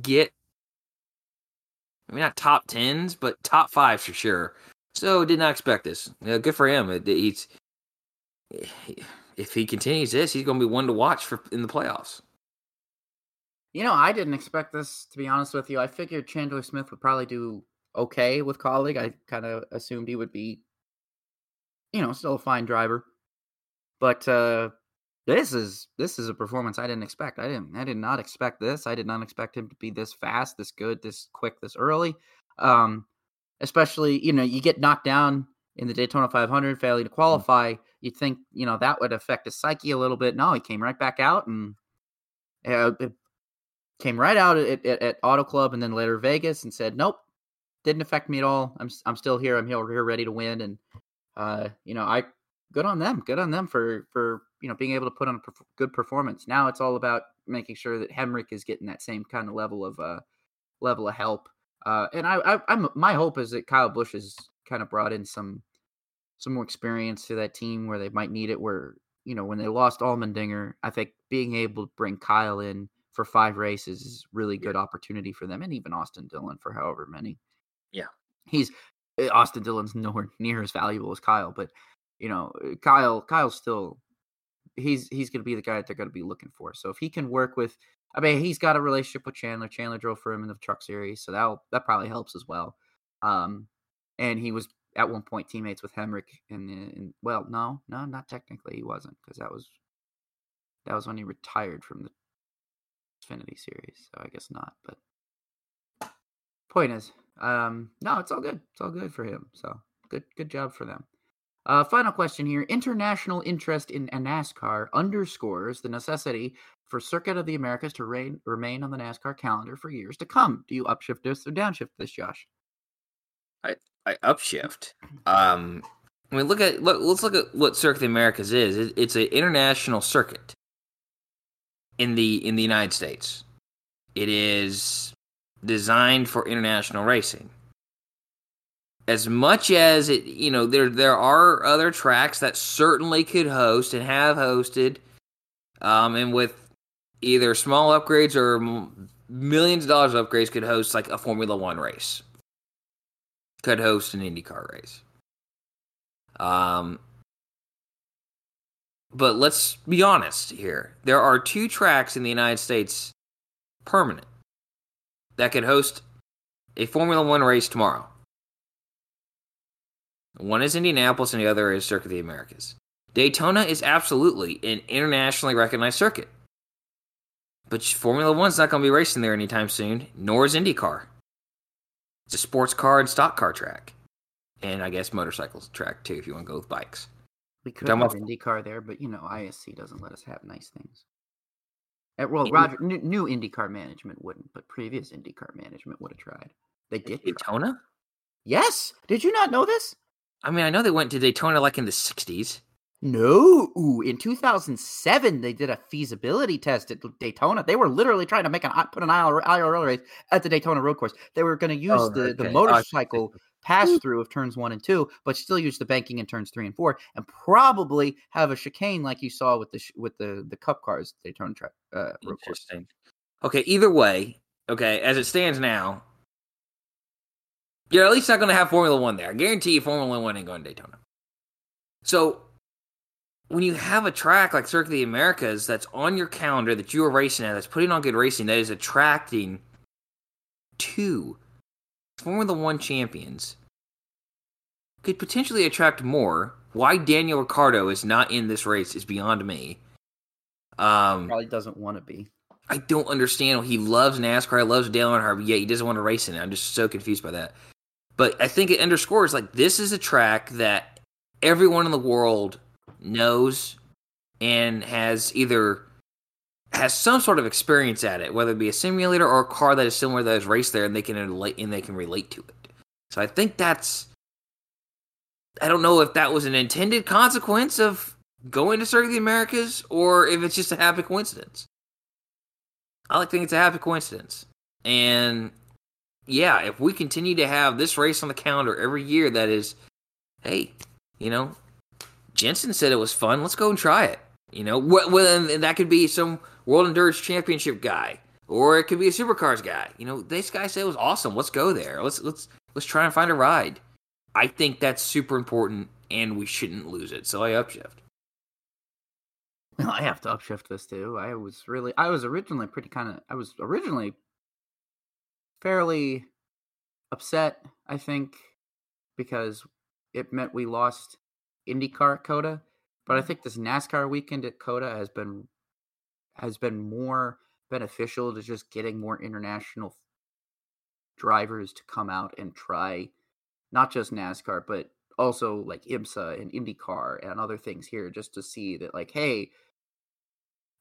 get, I mean, not top tens, but top fives for sure. So did not expect this. Uh, good for him. It, it's, if he continues this, he's going to be one to watch for in the playoffs. You know, I didn't expect this, to be honest with you. I figured Chandler Smith would probably do okay with Colleague. I kind of assumed he would be, you know, still a fine driver. But, uh, This is this is a performance I didn't expect. I didn't I did not expect this. I did not expect him to be this fast, this good, this quick, this early. Um, especially, you know, you get knocked down in the Daytona five hundred, failing to qualify. Mm-hmm. You'd think, you know, that would affect his psyche a little bit. No, he came right back out and uh, it came right out at, at, at Auto Club and then later Vegas and said, nope, didn't affect me at all. I'm I'm still here. I'm here, here ready to win. And, uh, you know, I good on them. Good on them for, for you know, being able to put on a perf- good performance. Now it's all about making sure that Hemrick is getting that same kind of level of uh, level of help. Uh, and I, I, I'm my hope is that Kyle Busch has kind of brought in some some more experience to that team where they might need it. Where, you know, when they lost Allmendinger, I think being able to bring Kyle in for five races is really good opportunity for them, and even Austin Dillon for however many. Yeah, he's Austin Dillon's nowhere near as valuable as Kyle, but you know, Kyle Kyle's still he's he's going to be the guy that they're going to be looking for. So if he can work with. I mean, he's got a relationship with Chandler. Chandler drove for him in the Truck Series, so that that probably helps as well. Um, and he was at one point teammates with Hemrick, and, and well, no, no, not technically he wasn't, because that was that was when he retired from the Xfinity Series, so I guess not. But point is, um, no, it's all good. It's all good for him. So good, good job for them. Uh, final question here. International interest in NASCAR underscores the necessity for Circuit of the Americas to reign, remain on the NASCAR calendar for years to come. Do you upshift this or downshift this, Josh? I, I upshift. Um, I mean, look at look, let's look at what Circuit of the Americas is. It, it's an international circuit in the in the United States. It is designed for international racing. As much as it, you know, there there are other tracks that certainly could host and have hosted, um, and with either small upgrades or millions of dollars of upgrades could host like a Formula One race, could host an IndyCar race. Um, but let's be honest here: there are two tracks in the United States permanent that could host a Formula One race tomorrow. One is Indianapolis and the other is Circuit of the Americas. Daytona is absolutely an internationally recognized circuit. But Formula One's not going to be racing there anytime soon, nor is IndyCar. It's a sports car and stock car track. And I guess motorcycles track, too, if you want to go with bikes. We could have about IndyCar there, but, you know, I S C doesn't let us have nice things. At, well, Indy- Roger, n- new IndyCar management wouldn't, but previous IndyCar management would have tried. They did Daytona? Try. Yes! Did you not know this? I mean, I know they went to Daytona like in the sixties. No, ooh, in two thousand seven, they did a feasibility test at Daytona. They were literally trying to make an put an I R L race at the Daytona road course. They were going to use oh, the, okay. the motorcycle pass-through of turns one and two, but still use the banking in turns three and four, and probably have a chicane like you saw with the with the, the Cup cars at Daytona track, uh, road course. Okay, either way, okay, as it stands now, you're at least not going to have Formula One there. I guarantee you Formula One ain't going to Daytona. So when you have a track like Circuit of the Americas that's on your calendar that you are racing at, that's putting on good racing, that is attracting two Formula One champions, could potentially attract more. Why Daniel Ricciardo is not in this race is beyond me. Um, Probably doesn't want to be. I don't understand. He loves NASCAR. He loves Dale Earnhardt, but yet he doesn't want to race in it. I'm just so confused by that. But I think it underscores, like, this is a track that everyone in the world knows and has either has some sort of experience at it, whether it be a simulator or a car that is similar that has raced there, and they can relate and they can relate to it. So I think that's. I don't know if that was an intended consequence of going to Circuit of the Americas or if it's just a happy coincidence. I like to think it's a happy coincidence, and yeah, if we continue to have this race on the calendar every year, that is, hey, you know. Jensen said it was fun. Let's go and try it. You know, wh- wh- and that could be some World Endurance Championship guy, or it could be a Supercars guy. You know, this guy said it was awesome. Let's go there. Let's let's let's try and find a ride. I think that's super important, and we shouldn't lose it. So I upshift. Well, I have to upshift this too. I was really, I was originally pretty kind of, I was originally fairly upset, I think, because it meant we lost IndyCar at COTA, but I think this NASCAR weekend at COTA has been has been more beneficial to just getting more international drivers to come out and try not just NASCAR, but also like IMSA and IndyCar and other things here, just to see that, like, hey,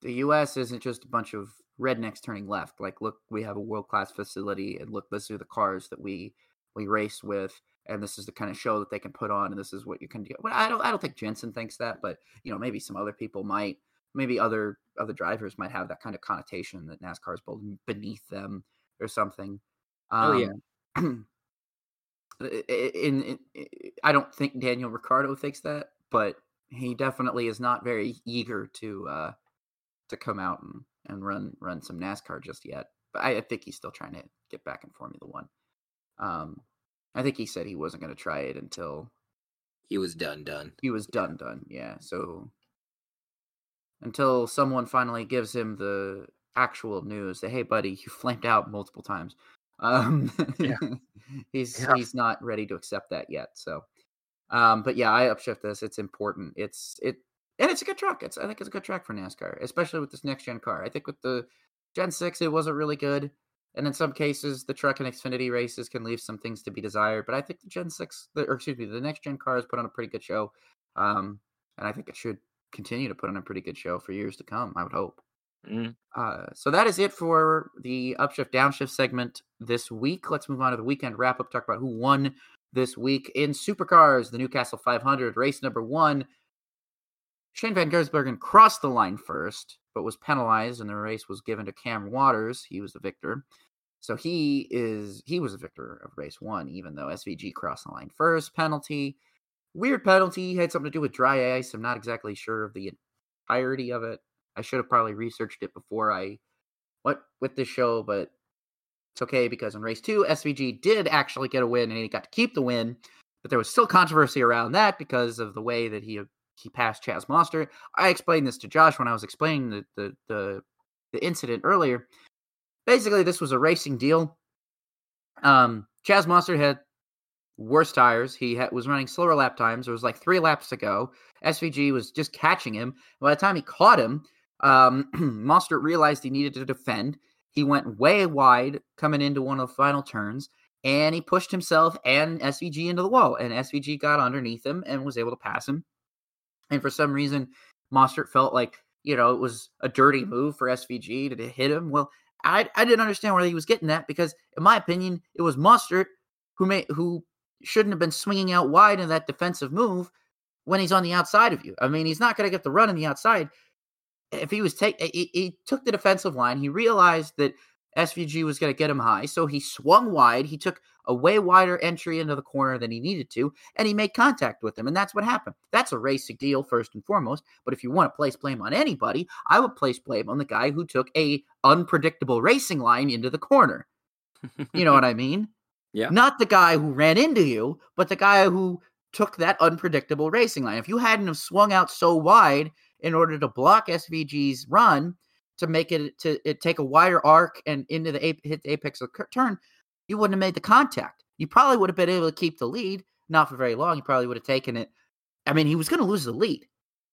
the U S isn't just a bunch of rednecks turning left. Like, look, we have a world-class facility, and look, these are the cars that we we race with, and this is the kind of show that they can put on, and this is what you can do. Well, I don't, I don't think Jensen thinks that, but, you know, maybe some other people might, maybe other other drivers might have that kind of connotation that NASCAR is beneath them or something. Um, oh yeah. In, in, in, I don't think Daniel Ricciardo thinks that, but he definitely is not very eager to uh, to come out and, and run run some NASCAR just yet. But I, I think he's still trying to get back in Formula One. Um, I think he said he wasn't going to try it until he was done. Done. He was done. Done. Yeah. So until someone finally gives him the actual news that, hey, buddy, you flamed out multiple times. Um, yeah. he's, yeah. he's not ready to accept that yet. So, um, but yeah, I upshift this. It's important. It's it, and it's a good truck. It's, I think it's a good track for NASCAR, especially with this next gen car. I think with the Gen six, it wasn't really good. And in some cases, the truck and Xfinity races can leave some things to be desired, but I think the Gen six, the, or excuse me, the next gen car has put on a pretty good show. Um, and I think it should continue to put on a pretty good show for years to come, I would hope. Mm. Uh, so that is it for the upshift downshift segment this week. Let's move on to the weekend wrap up. Talk about who won this week in supercars. The Newcastle five hundred, race number one. Shane Van Gisbergen crossed the line first, but was penalized, and the race was given to Cam Waters. He was the victor. So he is he was the victor of race one, even though S V G crossed the line first. Penalty, weird penalty. Had something to do with dry ice. I'm not exactly sure of the entirety of it. I should have probably researched it before I went with this show, but it's okay because in race two, S V G did actually get a win, and he got to keep the win, but there was still controversy around that because of the way that he he passed Chas Mostert. I explained this to Josh when I was explaining the the the, the incident earlier. Basically, this was a racing deal. Um, Chas Mostert had worse tires. He ha- was running slower lap times. There was like three laps to go. S V G was just catching him. By the time he caught him, Um, Mostert realized he needed to defend. He went way wide coming into one of the final turns, and he pushed himself and S V G into the wall, and S V G got underneath him and was able to pass him. And for some reason, Mostert felt like, you know, it was a dirty move for S V G to, to hit him. Well, I I didn't understand where he was getting that, because in my opinion, it was Mostert who may, who shouldn't have been swinging out wide in that defensive move when he's on the outside of you. I mean, he's not going to get the run on the outside. If he was take, he, he took the defensive line. He realized that S V G was going to get him high, so he swung wide. He took a way wider entry into the corner than he needed to, and he made contact with him, and that's what happened. That's a racing deal, first and foremost, but if you want to place blame on anybody, I would place blame on the guy who took a unpredictable racing line into the corner. You know what I mean? Yeah. Not the guy who ran into you, but the guy who took that unpredictable racing line. If you hadn't have swung out so wide in order to block S V G's run, to make it to it take a wider arc and into the hit the apex of the turn, you wouldn't have made the contact. You probably would have been able to keep the lead, not for very long. You probably would have taken it. I mean, he was going to lose the lead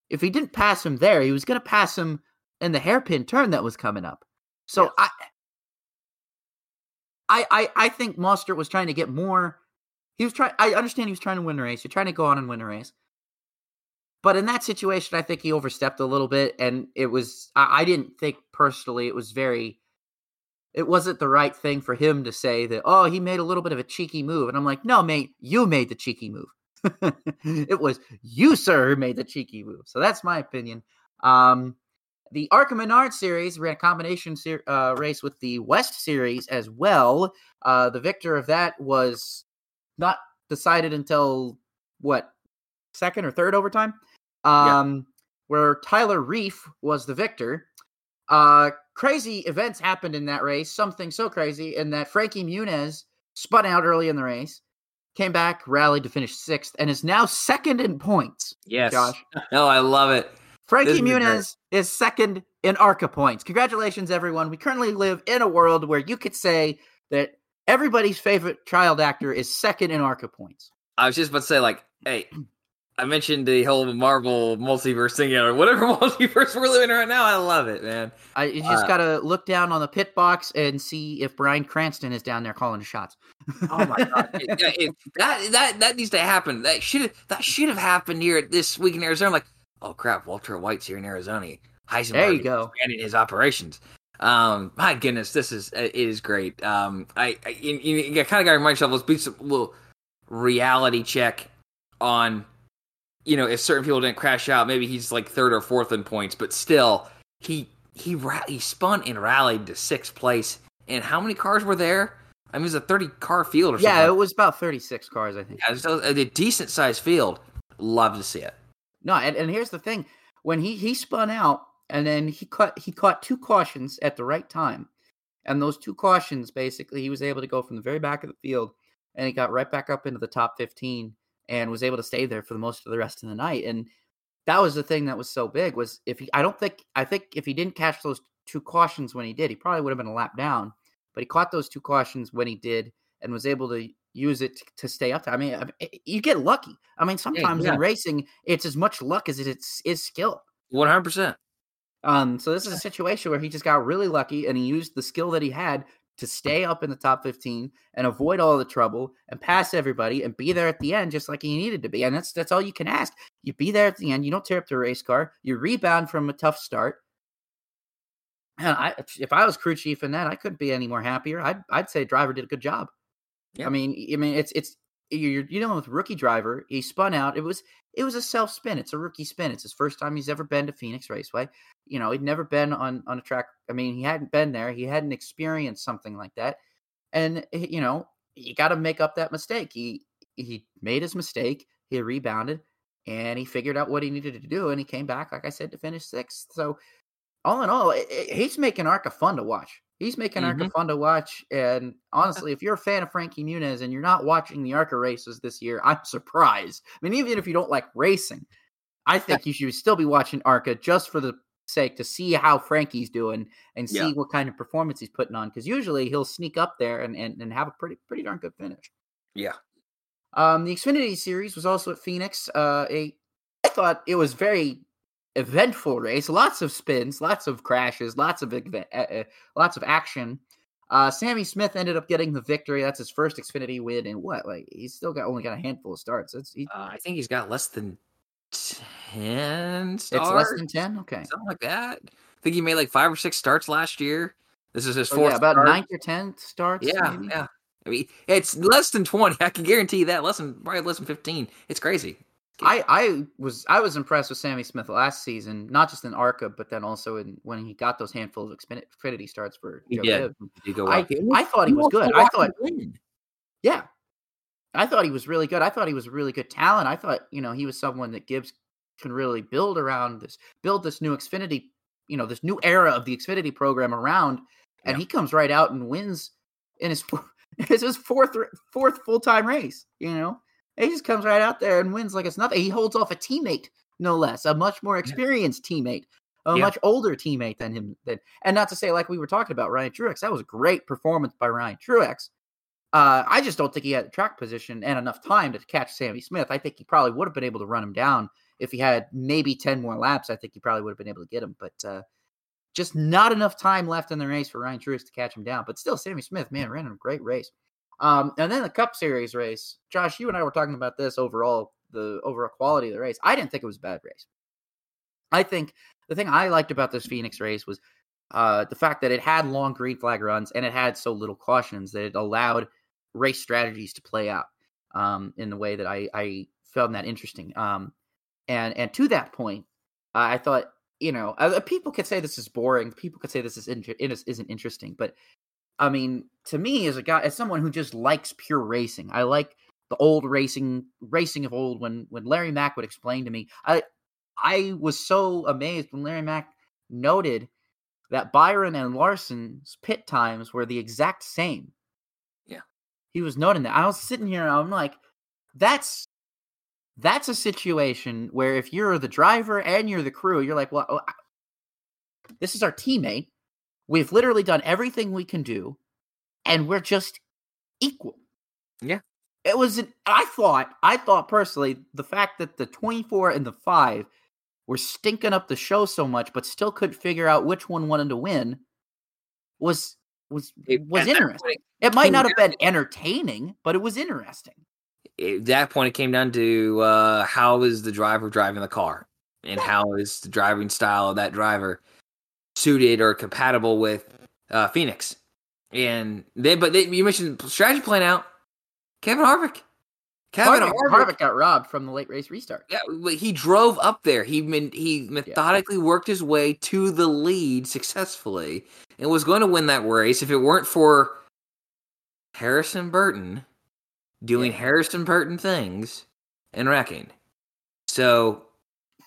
if he didn't pass him there. He was going to pass him in the hairpin turn that was coming up. So yes. I, I, I, I think Mostert was trying to get more. He was trying. I understand he was trying to win the race. You're trying to go on and win the race. But in that situation, I think he overstepped a little bit, and it was, I, I didn't think personally it was very, it wasn't the right thing for him to say that, oh, he made a little bit of a cheeky move. And I'm like, no, mate, you made the cheeky move. It was you, sir, who made the cheeky move. So that's my opinion. Um, the Arkham Menard Series ran a combination ser- uh, race with the West Series as well. Uh, the victor of that was not decided until, what, second or third overtime? Um, yeah. Where Tyler Reif was the victor. Uh, crazy events happened in that race. Something so crazy in that Frankie Muniz spun out early in the race, came back, rallied to finish sixth, and is now second in points. Yes. Josh. Oh, I love it. Frankie Muniz is second in ARCA points. Congratulations, everyone. We currently live in a world where you could say that everybody's favorite child actor is second in ARCA points. I was just about to say, like, hey, I mentioned the whole Marvel multiverse thing, or whatever multiverse we're living in right now. I love it, man. I you just uh, gotta look down on the pit box and see if Bryan Cranston is down there calling the shots. Oh my god, it, it, that that that needs to happen. That should that should have happened here at this week in Arizona. I'm like, oh crap, Walter White's here in Arizona. Heisenberg there you go. Expanding his operations. Um, my goodness, this is it is great. Um, I I, I kind of gotta remind yourself, let's be some little reality check on. You know, if certain people didn't crash out, maybe he's like third or fourth in points, but still, he he he spun and rallied to sixth place. And how many cars were there? I mean, it was a thirty-car field or yeah, something. Yeah, it was about thirty-six cars, I think. Yeah, it was a decent-sized field. Love to see it. No, and, and here's the thing. When he, he spun out, and then he caught, he caught two cautions at the right time. And those two cautions, basically, he was able to go from the very back of the field, and he got right back up into the top fifteen. And was able to stay there for the most of the rest of the night. And that was the thing that was so big was if he, I don't think, I think if he didn't catch those two cautions when he did, he probably would have been a lap down, but he caught those two cautions when he did and was able to use it to, to stay up. To, I mean, I mean, you get lucky. I mean, sometimes yeah, yeah. in racing, it's as much luck as it is skill. one hundred percent. Um, so this is a situation where he just got really lucky and he used the skill that he had to stay up in the top fifteen and avoid all the trouble and pass everybody and be there at the end just like he needed to be. And that's that's all you can ask. You be there at the end. You don't tear up the race car. You rebound from a tough start. And I, if I was crew chief in that, I couldn't be any more happier. I'd I'd say driver did a good job. Yeah. I mean, I mean, it's it's you're you're dealing with rookie driver. He spun out. It was it was a self spin. It's a rookie spin. It's his first time he's ever been to Phoenix Raceway. You know, he'd never been on, on a track. I mean, he hadn't been there. He hadn't experienced something like that. And, you know, you got to make up that mistake. He he made his mistake. He rebounded, and he figured out what he needed to do, and he came back, like I said, to finish sixth. So, all in all, it, it, he's making ARCA fun to watch. He's making mm-hmm. ARCA fun to watch. And, honestly, if you're a fan of Frankie Muniz and you're not watching the ARCA races this year, I'm surprised. I mean, even if you don't like racing, I think you should still be watching ARCA just for the sake to see how Frankie's doing and see yeah. what kind of performance he's putting on, because usually he'll sneak up there and, and and have a pretty pretty darn good finish. Yeah. Um the Xfinity Series was also at Phoenix. Uh a I thought it was very eventful race. Lots of spins, lots of crashes, lots of event, uh, uh, lots of action. Uh Sammy Smith ended up getting the victory. That's his first Xfinity win in what? Like he's still got only got a handful of starts. That's he, uh, I think he's got less than ten starts. It's less than ten? Okay. Something like that. I think he made like five or six starts last year. This is his fourth. Oh, yeah, about start. ninth or tenth starts. Yeah, maybe? yeah. I mean, it's less than twenty. I can guarantee you that. Less than probably less than fifteen. It's crazy. I, I was I was impressed with Sammy Smith last season, not just in ARCA, but then also in when he got those handful of Xfinity starts for Joe Gibbs. I, I thought he was good. I thought, yeah. I thought he was really good. I thought he was a really good talent. I thought, you know, he was someone that Gibbs can really build around this, build this new Xfinity, you know, this new era of the Xfinity program around. And yeah. he comes right out and wins in his it's his fourth fourth full time race. You know, he just comes right out there and wins like it's nothing. He holds off a teammate, no less, a much more experienced yeah. teammate, a yeah. much older teammate than him. Than, and not to say, like we were talking about Ryan Truex, that was a great performance by Ryan Truex. Uh, I just don't think he had the track position and enough time to catch Sammy Smith. I think he probably would have been able to run him down if he had maybe ten more laps. I think he probably would have been able to get him, but uh, just not enough time left in the race for Ryan Truex to catch him down. But still, Sammy Smith, man, ran a great race. Um, and then the Cup Series race, Josh, you and I were talking about this overall, the overall quality of the race. I didn't think it was a bad race. I think the thing I liked about this Phoenix race was uh, the fact that it had long green flag runs and it had so little cautions that it allowed race strategies to play out um, in the way that I, I found that interesting. Um, and, and to that point, uh, I thought, you know, uh, people could say this is boring. People could say this is in, isn't interesting, but I mean, to me as a guy, as someone who just likes pure racing, I like the old racing, racing of old. When, when Larry Mack would explain to me, I, I was so amazed when Larry Mack noted that Byron and Larson's pit times were the exact same. He was noting that. I was sitting here and I'm like, that's that's a situation where if you're the driver and you're the crew, you're like, well, oh, this is our teammate. We've literally done everything we can do, and we're just equal. Yeah. It was, an, I thought, I thought personally, the fact that the twenty-four and the five were stinking up the show so much, but still couldn't figure out which one wanted to win was was was interesting. It might not have been entertaining, but it was interesting. At that point, it came down to uh, how is the driver driving the car, and how is the driving style of that driver suited or compatible with uh, Phoenix. And they, but they, you mentioned strategy plan out. Kevin Harvick. Kevin Harvick, Harvick. Harvick got robbed from the late race restart. Yeah, but he drove up there. He he methodically yeah. worked his way to the lead successfully and was going to win that race if it weren't for Harrison Burton doing yeah. Harrison Burton things and wrecking. So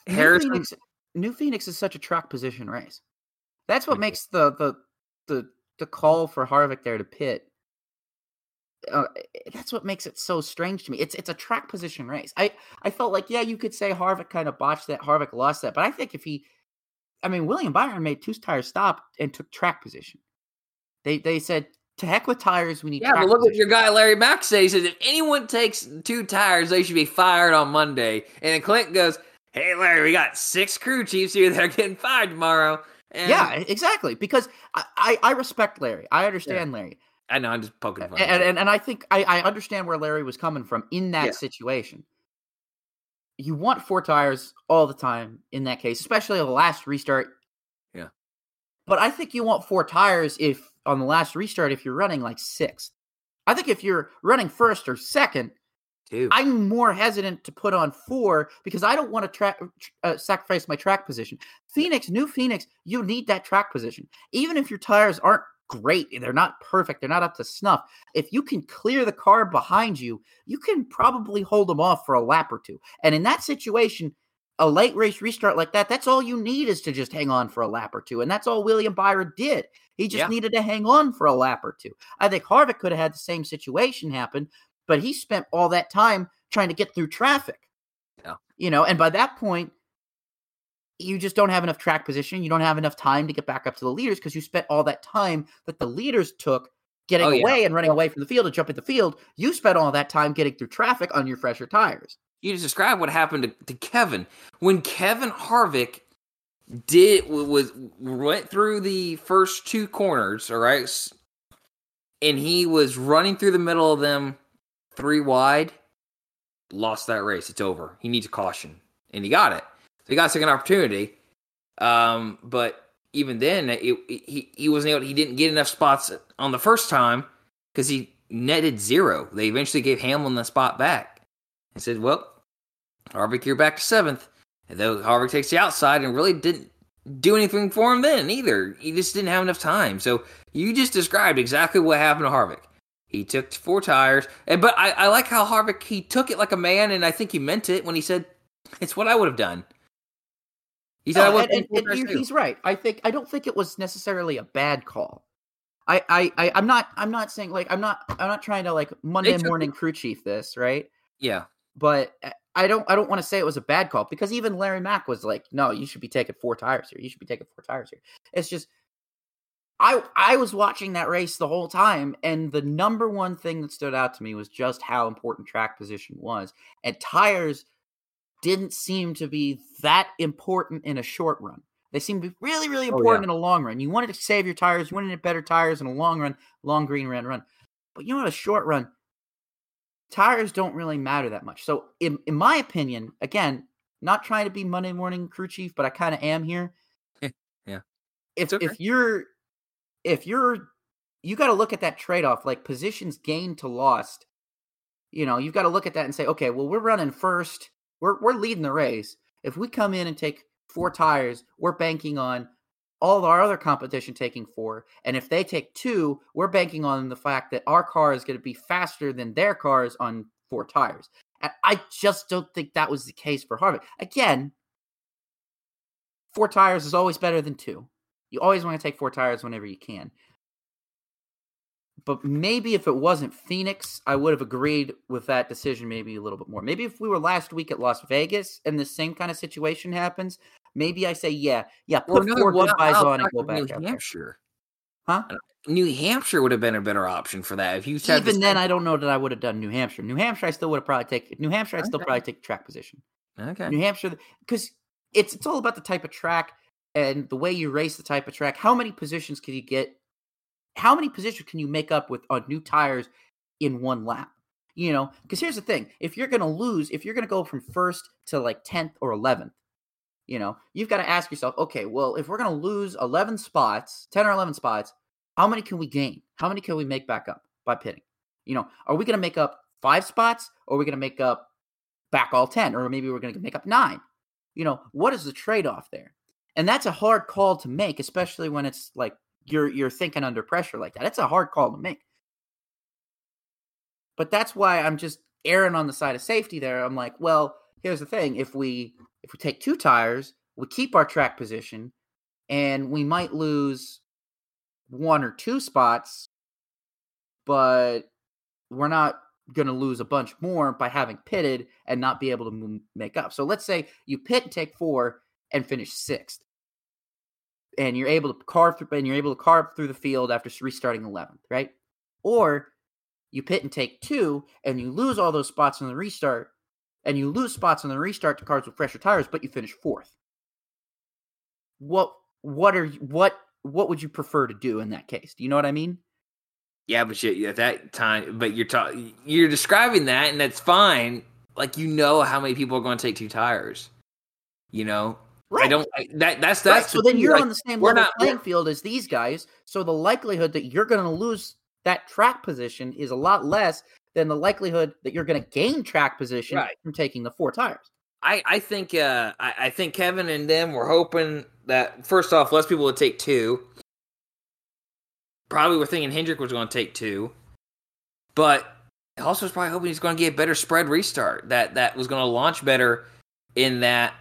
New Harrison Phoenix, New Phoenix is such a track position race. That's what makes the the the, the call for Harvick there to pit. Uh, that's what makes it so strange to me. It's it's a track position race. I, I felt like, yeah, you could say Harvick kind of botched that. Harvick lost that. But I think if he, I mean, William Byron made two tires stop and took track position. They they said, to heck with tires, we need yeah, track Yeah, but look position. At your guy, Larry Mack, says. He says, if anyone takes two tires, they should be fired on Monday. And then Clinton goes, hey, Larry, we got six crew chiefs here that are getting fired tomorrow. And yeah, exactly. Because I, I, I respect Larry. I understand yeah. Larry. I know, I'm just poking fun. And, and, and I think I, I understand where Larry was coming from in that yeah. situation. You want four tires all the time in that case, especially the last restart. Yeah. But I think you want four tires if on the last restart, if you're running like sixth. I think if you're running first or second, Dude. I'm more hesitant to put on four because I don't want to tra- uh, sacrifice my track position. Phoenix, New Phoenix, you need that track position. Even if your tires aren't great, they're not perfect, they're not up to snuff, if you can clear the car behind you, you can probably hold them off for a lap or two. And in that situation, a late race restart like that, that's all you need is to just hang on for a lap or two. And that's all William Byron did. He just yeah. needed to hang on for a lap or two. I think Harvick could have had the same situation happen, but he spent all that time trying to get through traffic. Yeah. You know, and by that point, you just don't have enough track position. You don't have enough time to get back up to the leaders because you spent all that time that the leaders took getting oh, yeah. away and running away from the field and jumping the field. You spent all that time getting through traffic on your fresher tires. You just described what happened to, to Kevin. When Kevin Harvick did was went through the first two corners, all right, and he was running through the middle of them three wide, lost that race. It's over. He needs a caution, and he got it. He got a second opportunity, um, but even then, it, it, he he wasn't able. He didn't get enough spots on the first time because he netted zero. They eventually gave Hamlin the spot back and said, "Well, Harvick, you're back to seventh." And though Harvick takes the outside and really didn't do anything for him then either. He just didn't have enough time. So you just described exactly what happened to Harvick. He took four tires, and but I, I like how Harvick he took it like a man, and I think he meant it when he said, "It's what I would have done." He's, no, and, and, and you, he's right. I think I don't think it was necessarily a bad call. I, I, I I'm not I'm not saying like I'm not I'm not trying to like Monday morning crew chief this, right? Yeah. But I don't I don't want to say it was a bad call because even Larry Mack was like, no, you should be taking four tires here. You should be taking four tires here. It's just I I was watching that race the whole time, and the number one thing that stood out to me was just how important track position was. And tires didn't seem to be that important in a short run. They seem to be really, really important oh, yeah. in a long run. You wanted to save your tires. You wanted to get better tires in a long run, long green ran run. But you know what? A short run, tires don't really matter that much. So in, in my opinion, again, not trying to be Monday morning crew chief, but I kind of am here. Yeah. If okay. if you're, if you're, you got to look at that trade-off, like positions gained to lost. You know, you've got to look at that and say, okay, well, we're running first. We're we're leading the race. If we come in and take four tires, we're banking on all our other competition taking four. And if they take two, we're banking on the fact that our car is going to be faster than their cars on four tires. And I just don't think that was the case for Harvick. Again, four tires is always better than two. You always want to take four tires whenever you can. But maybe if it wasn't Phoenix, I would have agreed with that decision maybe a little bit more. Maybe if we were last week at Las Vegas and the same kind of situation happens, maybe I say, yeah, yeah, put well, no, four goodbyes on and go back out there. Hampshire. Huh? New Hampshire would have been a better option for that. If you said even then, I don't know that I would have done New Hampshire. New Hampshire, I still would have probably taken New Hampshire. I okay. still probably take track position. Okay, New Hampshire, because it's it's all about the type of track and the way you race the type of track. How many positions can you get? How many positions can you make up with on new tires in one lap? You know, because here's the thing: if you're going to lose, if you're going to go from first to like tenth or eleventh. You know, you've got to ask yourself, okay, well, if we're going to lose eleven spots, ten or eleven spots, how many can we gain? How many can we make back up by pitting? You know, are we going to make up five spots, or are we going to make up back all ten, or maybe we're going to make up nine? You know, what is the trade-off there? And that's a hard call to make, especially when it's like you're you're thinking under pressure like that. It's a hard call to make. But that's why I'm just erring on the side of safety there. I'm like, well, here's the thing. If we... If we take two tires, we keep our track position, and we might lose one or two spots, but we're not going to lose a bunch more by having pitted and not be able to move, make up. So let's say you pit and take four and finish sixth, and you're able to carve through, and you're able to carve through the field after restarting eleventh, right? Or you pit and take two, and you lose all those spots in the restart. And you lose spots on the restart to cars with fresher tires, but you finish fourth. What what are what what would you prefer to do in that case? Do you know what I mean? Yeah, but you, at that time, but you're ta- you're describing that, and that's fine. Like, you know how many people are going to take two tires. You know, right? I don't I, that that's that's right. So then you're like, on the same level not, playing field as these guys. So the likelihood that you're going to lose that track position is a lot less than the likelihood that you're going to gain track position right. from taking the four tires. I, I think uh, I, I think Kevin and them were hoping that, first off, less people would take two. Probably were thinking Hendrick was going to take two. But also was probably hoping he's going to get a better spread restart. That that was going to launch better in that,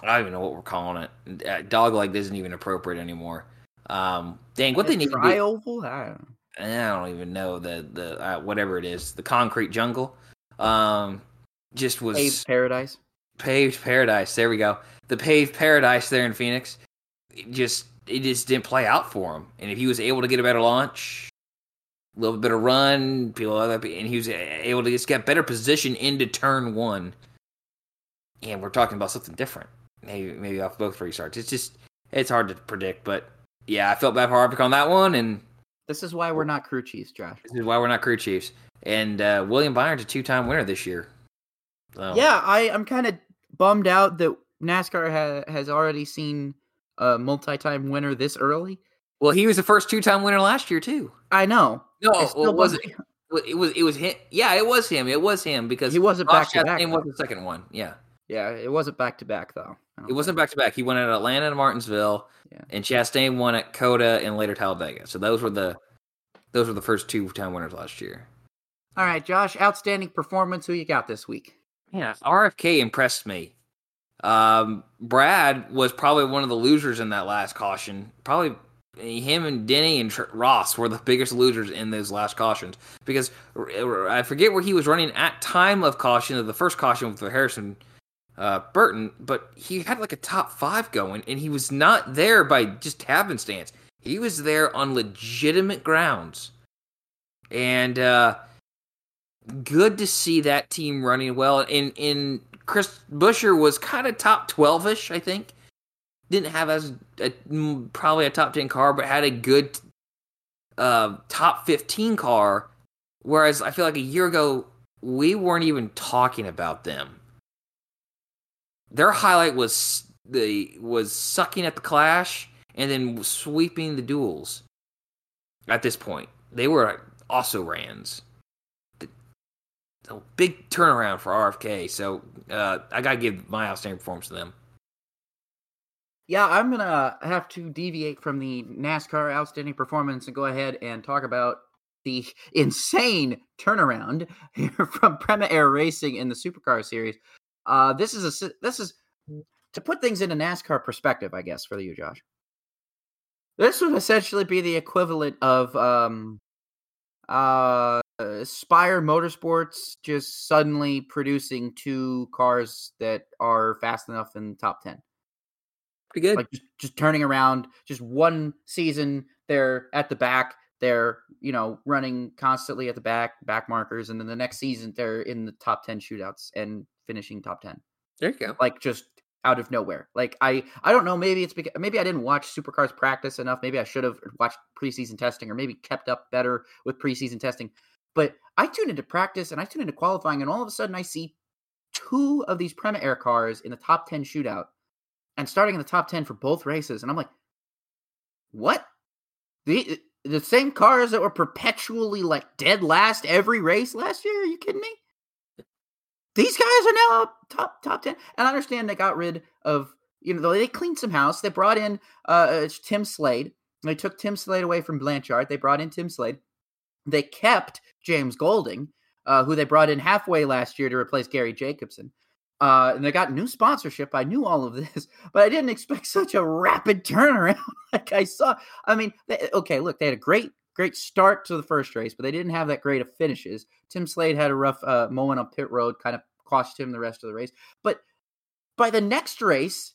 I don't even know what we're calling it. Uh, dog leg isn't even appropriate anymore. Um, dang, what it's they need to do. Dry oval? I don't know. I don't even know the the uh, whatever it is, the concrete jungle, um, just was paved paradise. Paved paradise. There we go. The paved paradise there in Phoenix. It just it just didn't play out for him. And if he was able to get a better launch, a little bit of run, people, and he was able to just get better position into turn one. And we're talking about something different. Maybe maybe off both restarts. It's just it's hard to predict. But yeah, I felt bad for Harvick on that one. And this is why we're not crew chiefs, Josh. This is why we're not crew chiefs. And uh, William Byron's a two-time winner this year. So. Yeah, I, I'm kind of bummed out that NASCAR ha- has already seen a multi-time winner this early. Well, he was the first two-time winner last year, too. I know. No, it well, was it? It was it was him. Yeah, it was him. It was him because he wasn't back to back. It was the second one. Yeah. Yeah, it wasn't back to back though. It wasn't back to back. He won at Atlanta and Martinsville, yeah. And Chastain won at Coda and later Talladega. So those were the those were the first two time winners last year. All right, Josh, outstanding performance. Who you got this week? Yeah, R F K impressed me. Um, Brad was probably one of the losers in that last caution. Probably him and Denny and Tr- Ross were the biggest losers in those last cautions because I forget where he was running at time of caution of the first caution with Harrison. Uh, Burton, but he had like a top five going, and he was not there by just happenstance. He was there on legitimate grounds, and uh, good to see that team running well. And in Chris Buescher was kind of top twelve-ish, I think. Didn't have as a, probably a top ten car, but had a good uh, top fifteen car. Whereas I feel like a year ago we weren't even talking about them. Their highlight was the was sucking at the Clash and then sweeping the duels. At this point, they were also Rands. The, the big turnaround for R F K, so uh, I gotta give my outstanding performance to them. Yeah, I'm gonna have to deviate from the NASCAR outstanding performance and go ahead and talk about the insane turnaround from Prema Air Racing in the Supercar Series. Uh, this is a this is to put things into NASCAR perspective, I guess, for you, Josh. This would essentially be the equivalent of um, uh, Spire Motorsports just suddenly producing two cars that are fast enough in the top ten. Pretty good. Like just, just turning around, just one season, they're at the back. They're, you know, running constantly at the back, back markers. And then the next season, they're in the top ten shootouts and finishing top ten. There you go. Like just out of nowhere. Like I, I don't know. Maybe it's because maybe I didn't watch Supercars practice enough. Maybe I should have watched preseason testing, or maybe kept up better with preseason testing. But I tuned into practice and I tuned into qualifying, and all of a sudden I see two of these Prema Air cars in the top ten shootout and starting in the top ten for both races. And I'm like, what? The, the same cars that were perpetually like dead last every race last year? Are you kidding me? These guys are now up top top ten. And I understand they got rid of, you know, they cleaned some house. They brought in uh, Tim Slade. They took Tim Slade away from Blanchard. They brought in Tim Slade. They kept James Golding, uh, who they brought in halfway last year to replace Gary Jacobson. Uh, and they got new sponsorship. I knew all of this, but I didn't expect such a rapid turnaround like I saw. I mean, they, okay, look, they had a great, great start to the first race, but they didn't have that great of finishes. Tim Slade had a rough uh, moment on pit road, kind of cost him the rest of the race. But by the next race,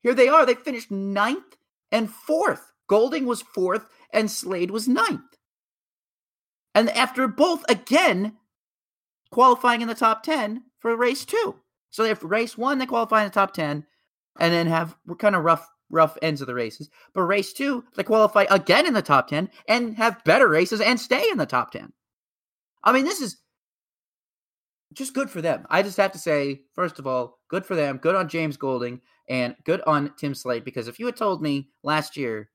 here they are. They finished ninth and fourth. Golding was fourth and Slade was ninth. And after both, again, qualifying in the top ten for race two. So they have race one, they qualify in the top ten, and then have kind of rough, rough ends of the races. But race two, they qualify again in the top ten and have better races and stay in the top ten. I mean, this is just good for them. I just have to say, first of all, good for them. Good on James Golding and good on Tim Slade, because if you had told me last year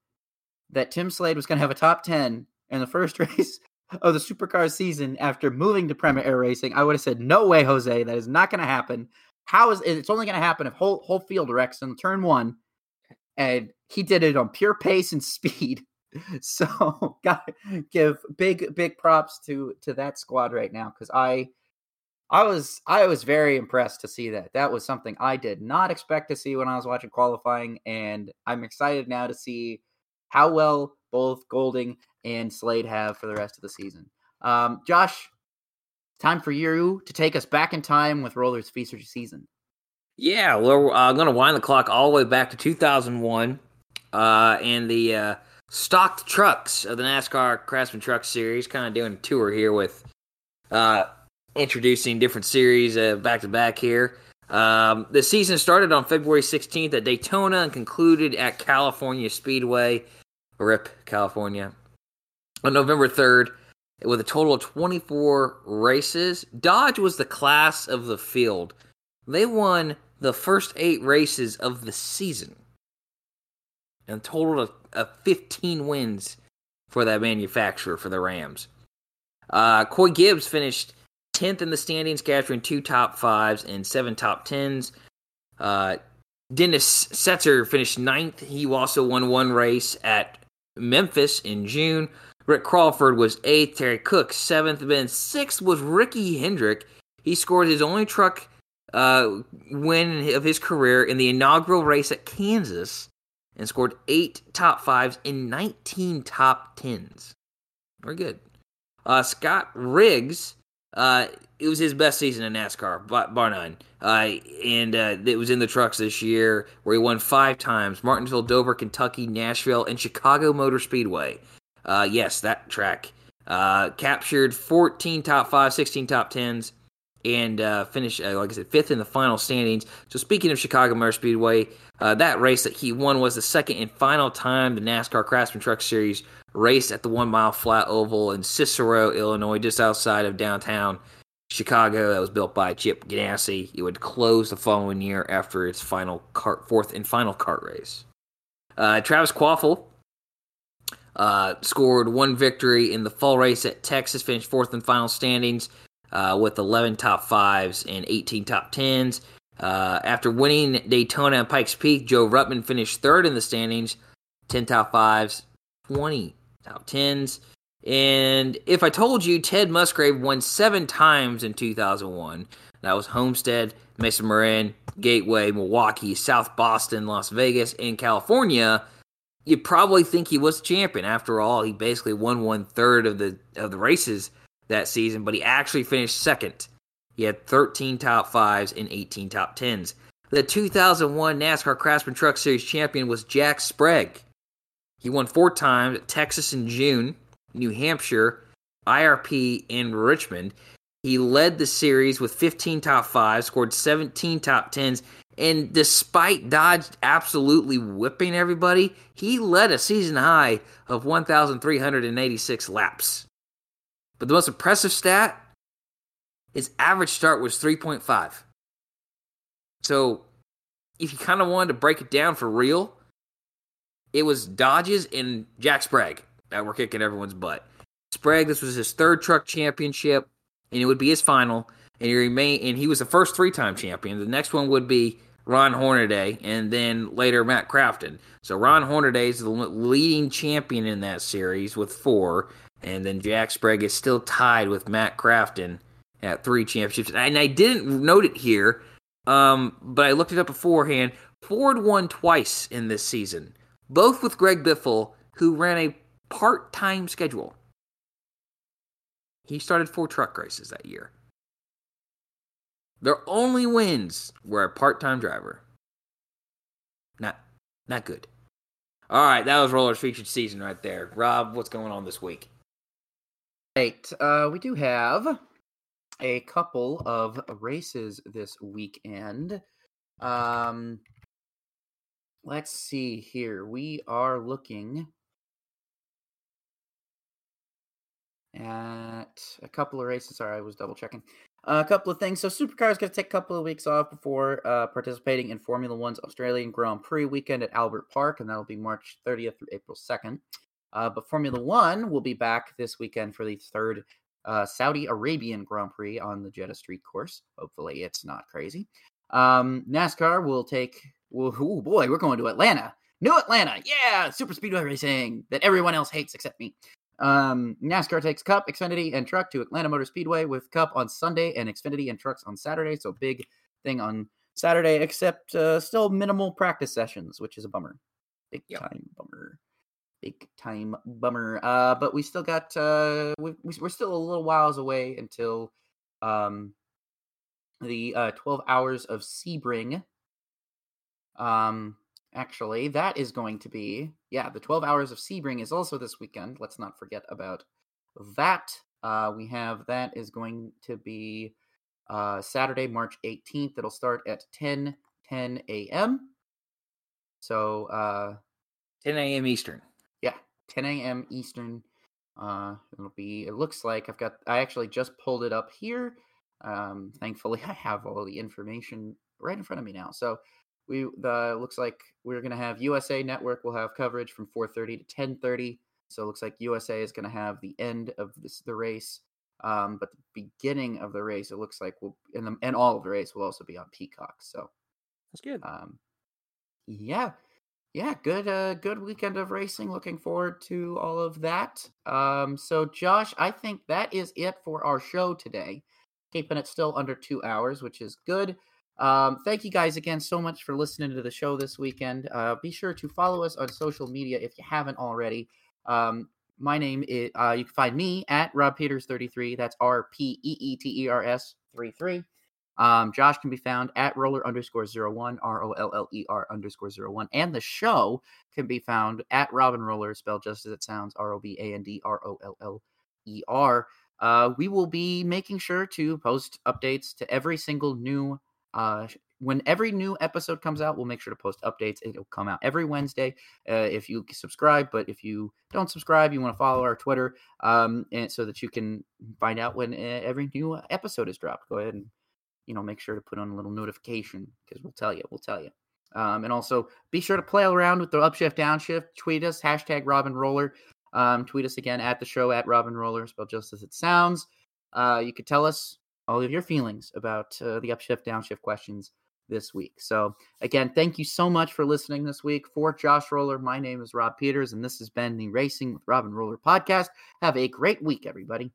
that Tim Slade was going to have a top ten in the first race of the supercar season after moving to Prema Air Racing, I would have said, no way, Jose, that is not going to happen. How is it? It's only going to happen if whole, whole field wrecks in turn one, and he did it on pure pace and speed. So got to give big, big props to, to that squad right now. Cause I, I was, I was very impressed to see that. That was something I did not expect to see when I was watching qualifying. And I'm excited now to see how well both Golding and Slade have for the rest of the season. Um, Josh, time for you to take us back in time with Rollers feature season. Yeah, we're uh, going to wind the clock all the way back to two thousand one uh, and the uh, stocked trucks of the NASCAR Craftsman Truck Series, kind of doing a tour here with uh, introducing different series uh, back-to-back here. Um, the season started on February sixteenth at Daytona and concluded at California Speedway. R I P, California. On November third, with a total of twenty-four races, Dodge was the class of the field. They won the first eight races of the season, and a total of, of fifteen wins for that manufacturer for the Rams. Uh, Coy Gibbs finished tenth in the standings, capturing two top fives and seven top tens. Uh, Dennis Setzer finished ninth. He also won one race at Memphis in June. Rick Crawford was eighth. Terry Cook, seventh. Then sixth was Ricky Hendrick. He scored his only truck uh, win of his career in the inaugural race at Kansas and scored eight top fives and nineteen top tens. We're good. Uh, Scott Riggs, uh, it was his best season in NASCAR, bar none. Uh, and uh, it was in the trucks this year, where he won five times. Martinsville, Dover, Kentucky, Nashville, and Chicago Motor Speedway. Uh, yes, that track. Uh, captured fourteen top fives, sixteen top tens, and uh, finished, uh, like I said, fifth in the final standings. So speaking of Chicago Motor Speedway, uh, that race that he won was the second and final time the NASCAR Craftsman Truck Series raced at the one-mile flat oval in Cicero, Illinois, just outside of downtown Chicago. That was built by Chip Ganassi. It would close the following year after its final kart, fourth and final kart race. Uh, Travis Quaffle Uh, scored one victory in the fall race at Texas, finished fourth in final standings uh, with eleven top fives and eighteen top tens. Uh, after winning Daytona and Pikes Peak, Joe Ruttman finished third in the standings, ten top fives, twenty top tens. And if I told you, Ted Musgrave won seven times in two thousand one. That was Homestead, Mesa Marin, Gateway, Milwaukee, South Boston, Las Vegas, and California. You'd probably think he was champion. After all, he basically won one-third of the of the races that season, but he actually finished second. He had thirteen top fives and eighteen top tens. The two thousand one NASCAR Craftsman Truck Series champion was Jack Sprague. He won four times at Texas in June, New Hampshire, I R P, and Richmond. He led the series with fifteen top fives, scored seventeen top tens, and despite Dodge absolutely whipping everybody, he led a season high of one thousand three hundred eighty-six laps. But the most impressive stat, his average start was three point five. So, if you kind of wanted to break it down for real, it was Dodges and Jack Sprague that were kicking everyone's butt. Sprague, this was his third truck championship, and it would be his final. And he remained, and he was the first three-time champion. The next one would be Ron Hornaday, and then later Matt Crafton. So Ron Hornaday is the leading champion in that series with four, and then Jack Sprague is still tied with Matt Crafton at three championships. And I didn't note it here, um, but I looked it up beforehand. Ford won twice in this season, both with Greg Biffle, who ran a part-time schedule. He started four truck races that year. Their only wins were a part-time driver. Not not good. All right, that was Roller's featured season right there. Rob, what's going on this week? Right, uh, we do have a couple of races this weekend. Um, let's see here. We are looking at a couple of races. Sorry, I was double-checking. Uh, a couple of things. So Supercar's going to take a couple of weeks off before uh, participating in Formula One's Australian Grand Prix weekend at Albert Park, and that'll be March thirtieth through April second. Uh, but Formula One will be back this weekend for the third uh, Saudi Arabian Grand Prix on the Jeddah Street course. Hopefully it's not crazy. Um, NASCAR will take... Well, oh boy, we're going to Atlanta. New Atlanta! Yeah! Super Speedway racing that everyone else hates except me. Um, NASCAR takes Cup, Xfinity, and Truck to Atlanta Motor Speedway with Cup on Sunday and Xfinity and Trucks on Saturday. So big thing on Saturday, except uh, still minimal practice sessions, which is a bummer. Big yep. time bummer. Big time bummer. Uh, but we still got, uh, we, we're still a little whiles away until um, the uh, twelve hours of Sebring. Um, Actually, that is going to be, yeah, the twelve hours of Sebring is also this weekend. Let's not forget about that. Uh, we have, that is going to be uh, Saturday, March eighteenth. It'll start at ten ten a.m. So, uh, ten a.m. Eastern. Yeah, ten a.m. Eastern. Uh, it'll be, it looks like I've got, I actually just pulled it up here. Um, thankfully, I have all the information right in front of me now. So, We the looks like we're going to have U S A Network will have coverage from four thirty to ten thirty. So it looks like U S A is going to have the end of this, the race. Um, but the beginning of the race, it looks like, will and, the, and all of the race will also be on Peacock. So that's good. Um, yeah. Yeah. Good. Uh, good weekend of racing. Looking forward to all of that. Um, so, Josh, I think that is it for our show today. Keeping it still under two hours, which is good. Um, thank you guys again so much for listening to the show this weekend. Uh, be sure to follow us on social media if you haven't already. Um, my name is, uh, you can find me at Rob Peters thirty-three. That's R P E E T E R S thirty-three. Um, Josh can be found at roller underscore zero one, R O L L E R underscore zero one. And the show can be found at Robin Roller, spelled just as it sounds, R O B A N D R O L L E R. Uh, we will be making sure to post updates to every single new Uh, when every new episode comes out, we'll make sure to post updates. It'll come out every Wednesday uh, if you subscribe. But if you don't subscribe, you want to follow our Twitter um, and so that you can find out when every new episode is dropped. Go ahead and, you know, make sure to put on a little notification because we'll tell you. We'll tell you. Um, and also be sure to play around with the upshift, downshift. Tweet us, hashtag Robin Roller. Um, tweet us again at the show at Robin Roller, spelled just as it sounds. Uh, you could tell us all of your feelings about uh, the upshift, downshift questions this week. So, again, thank you so much for listening this week. For Josh Roller, my name is Rob Peters, and this has been the Racing with Robin Roller podcast. Have a great week, everybody.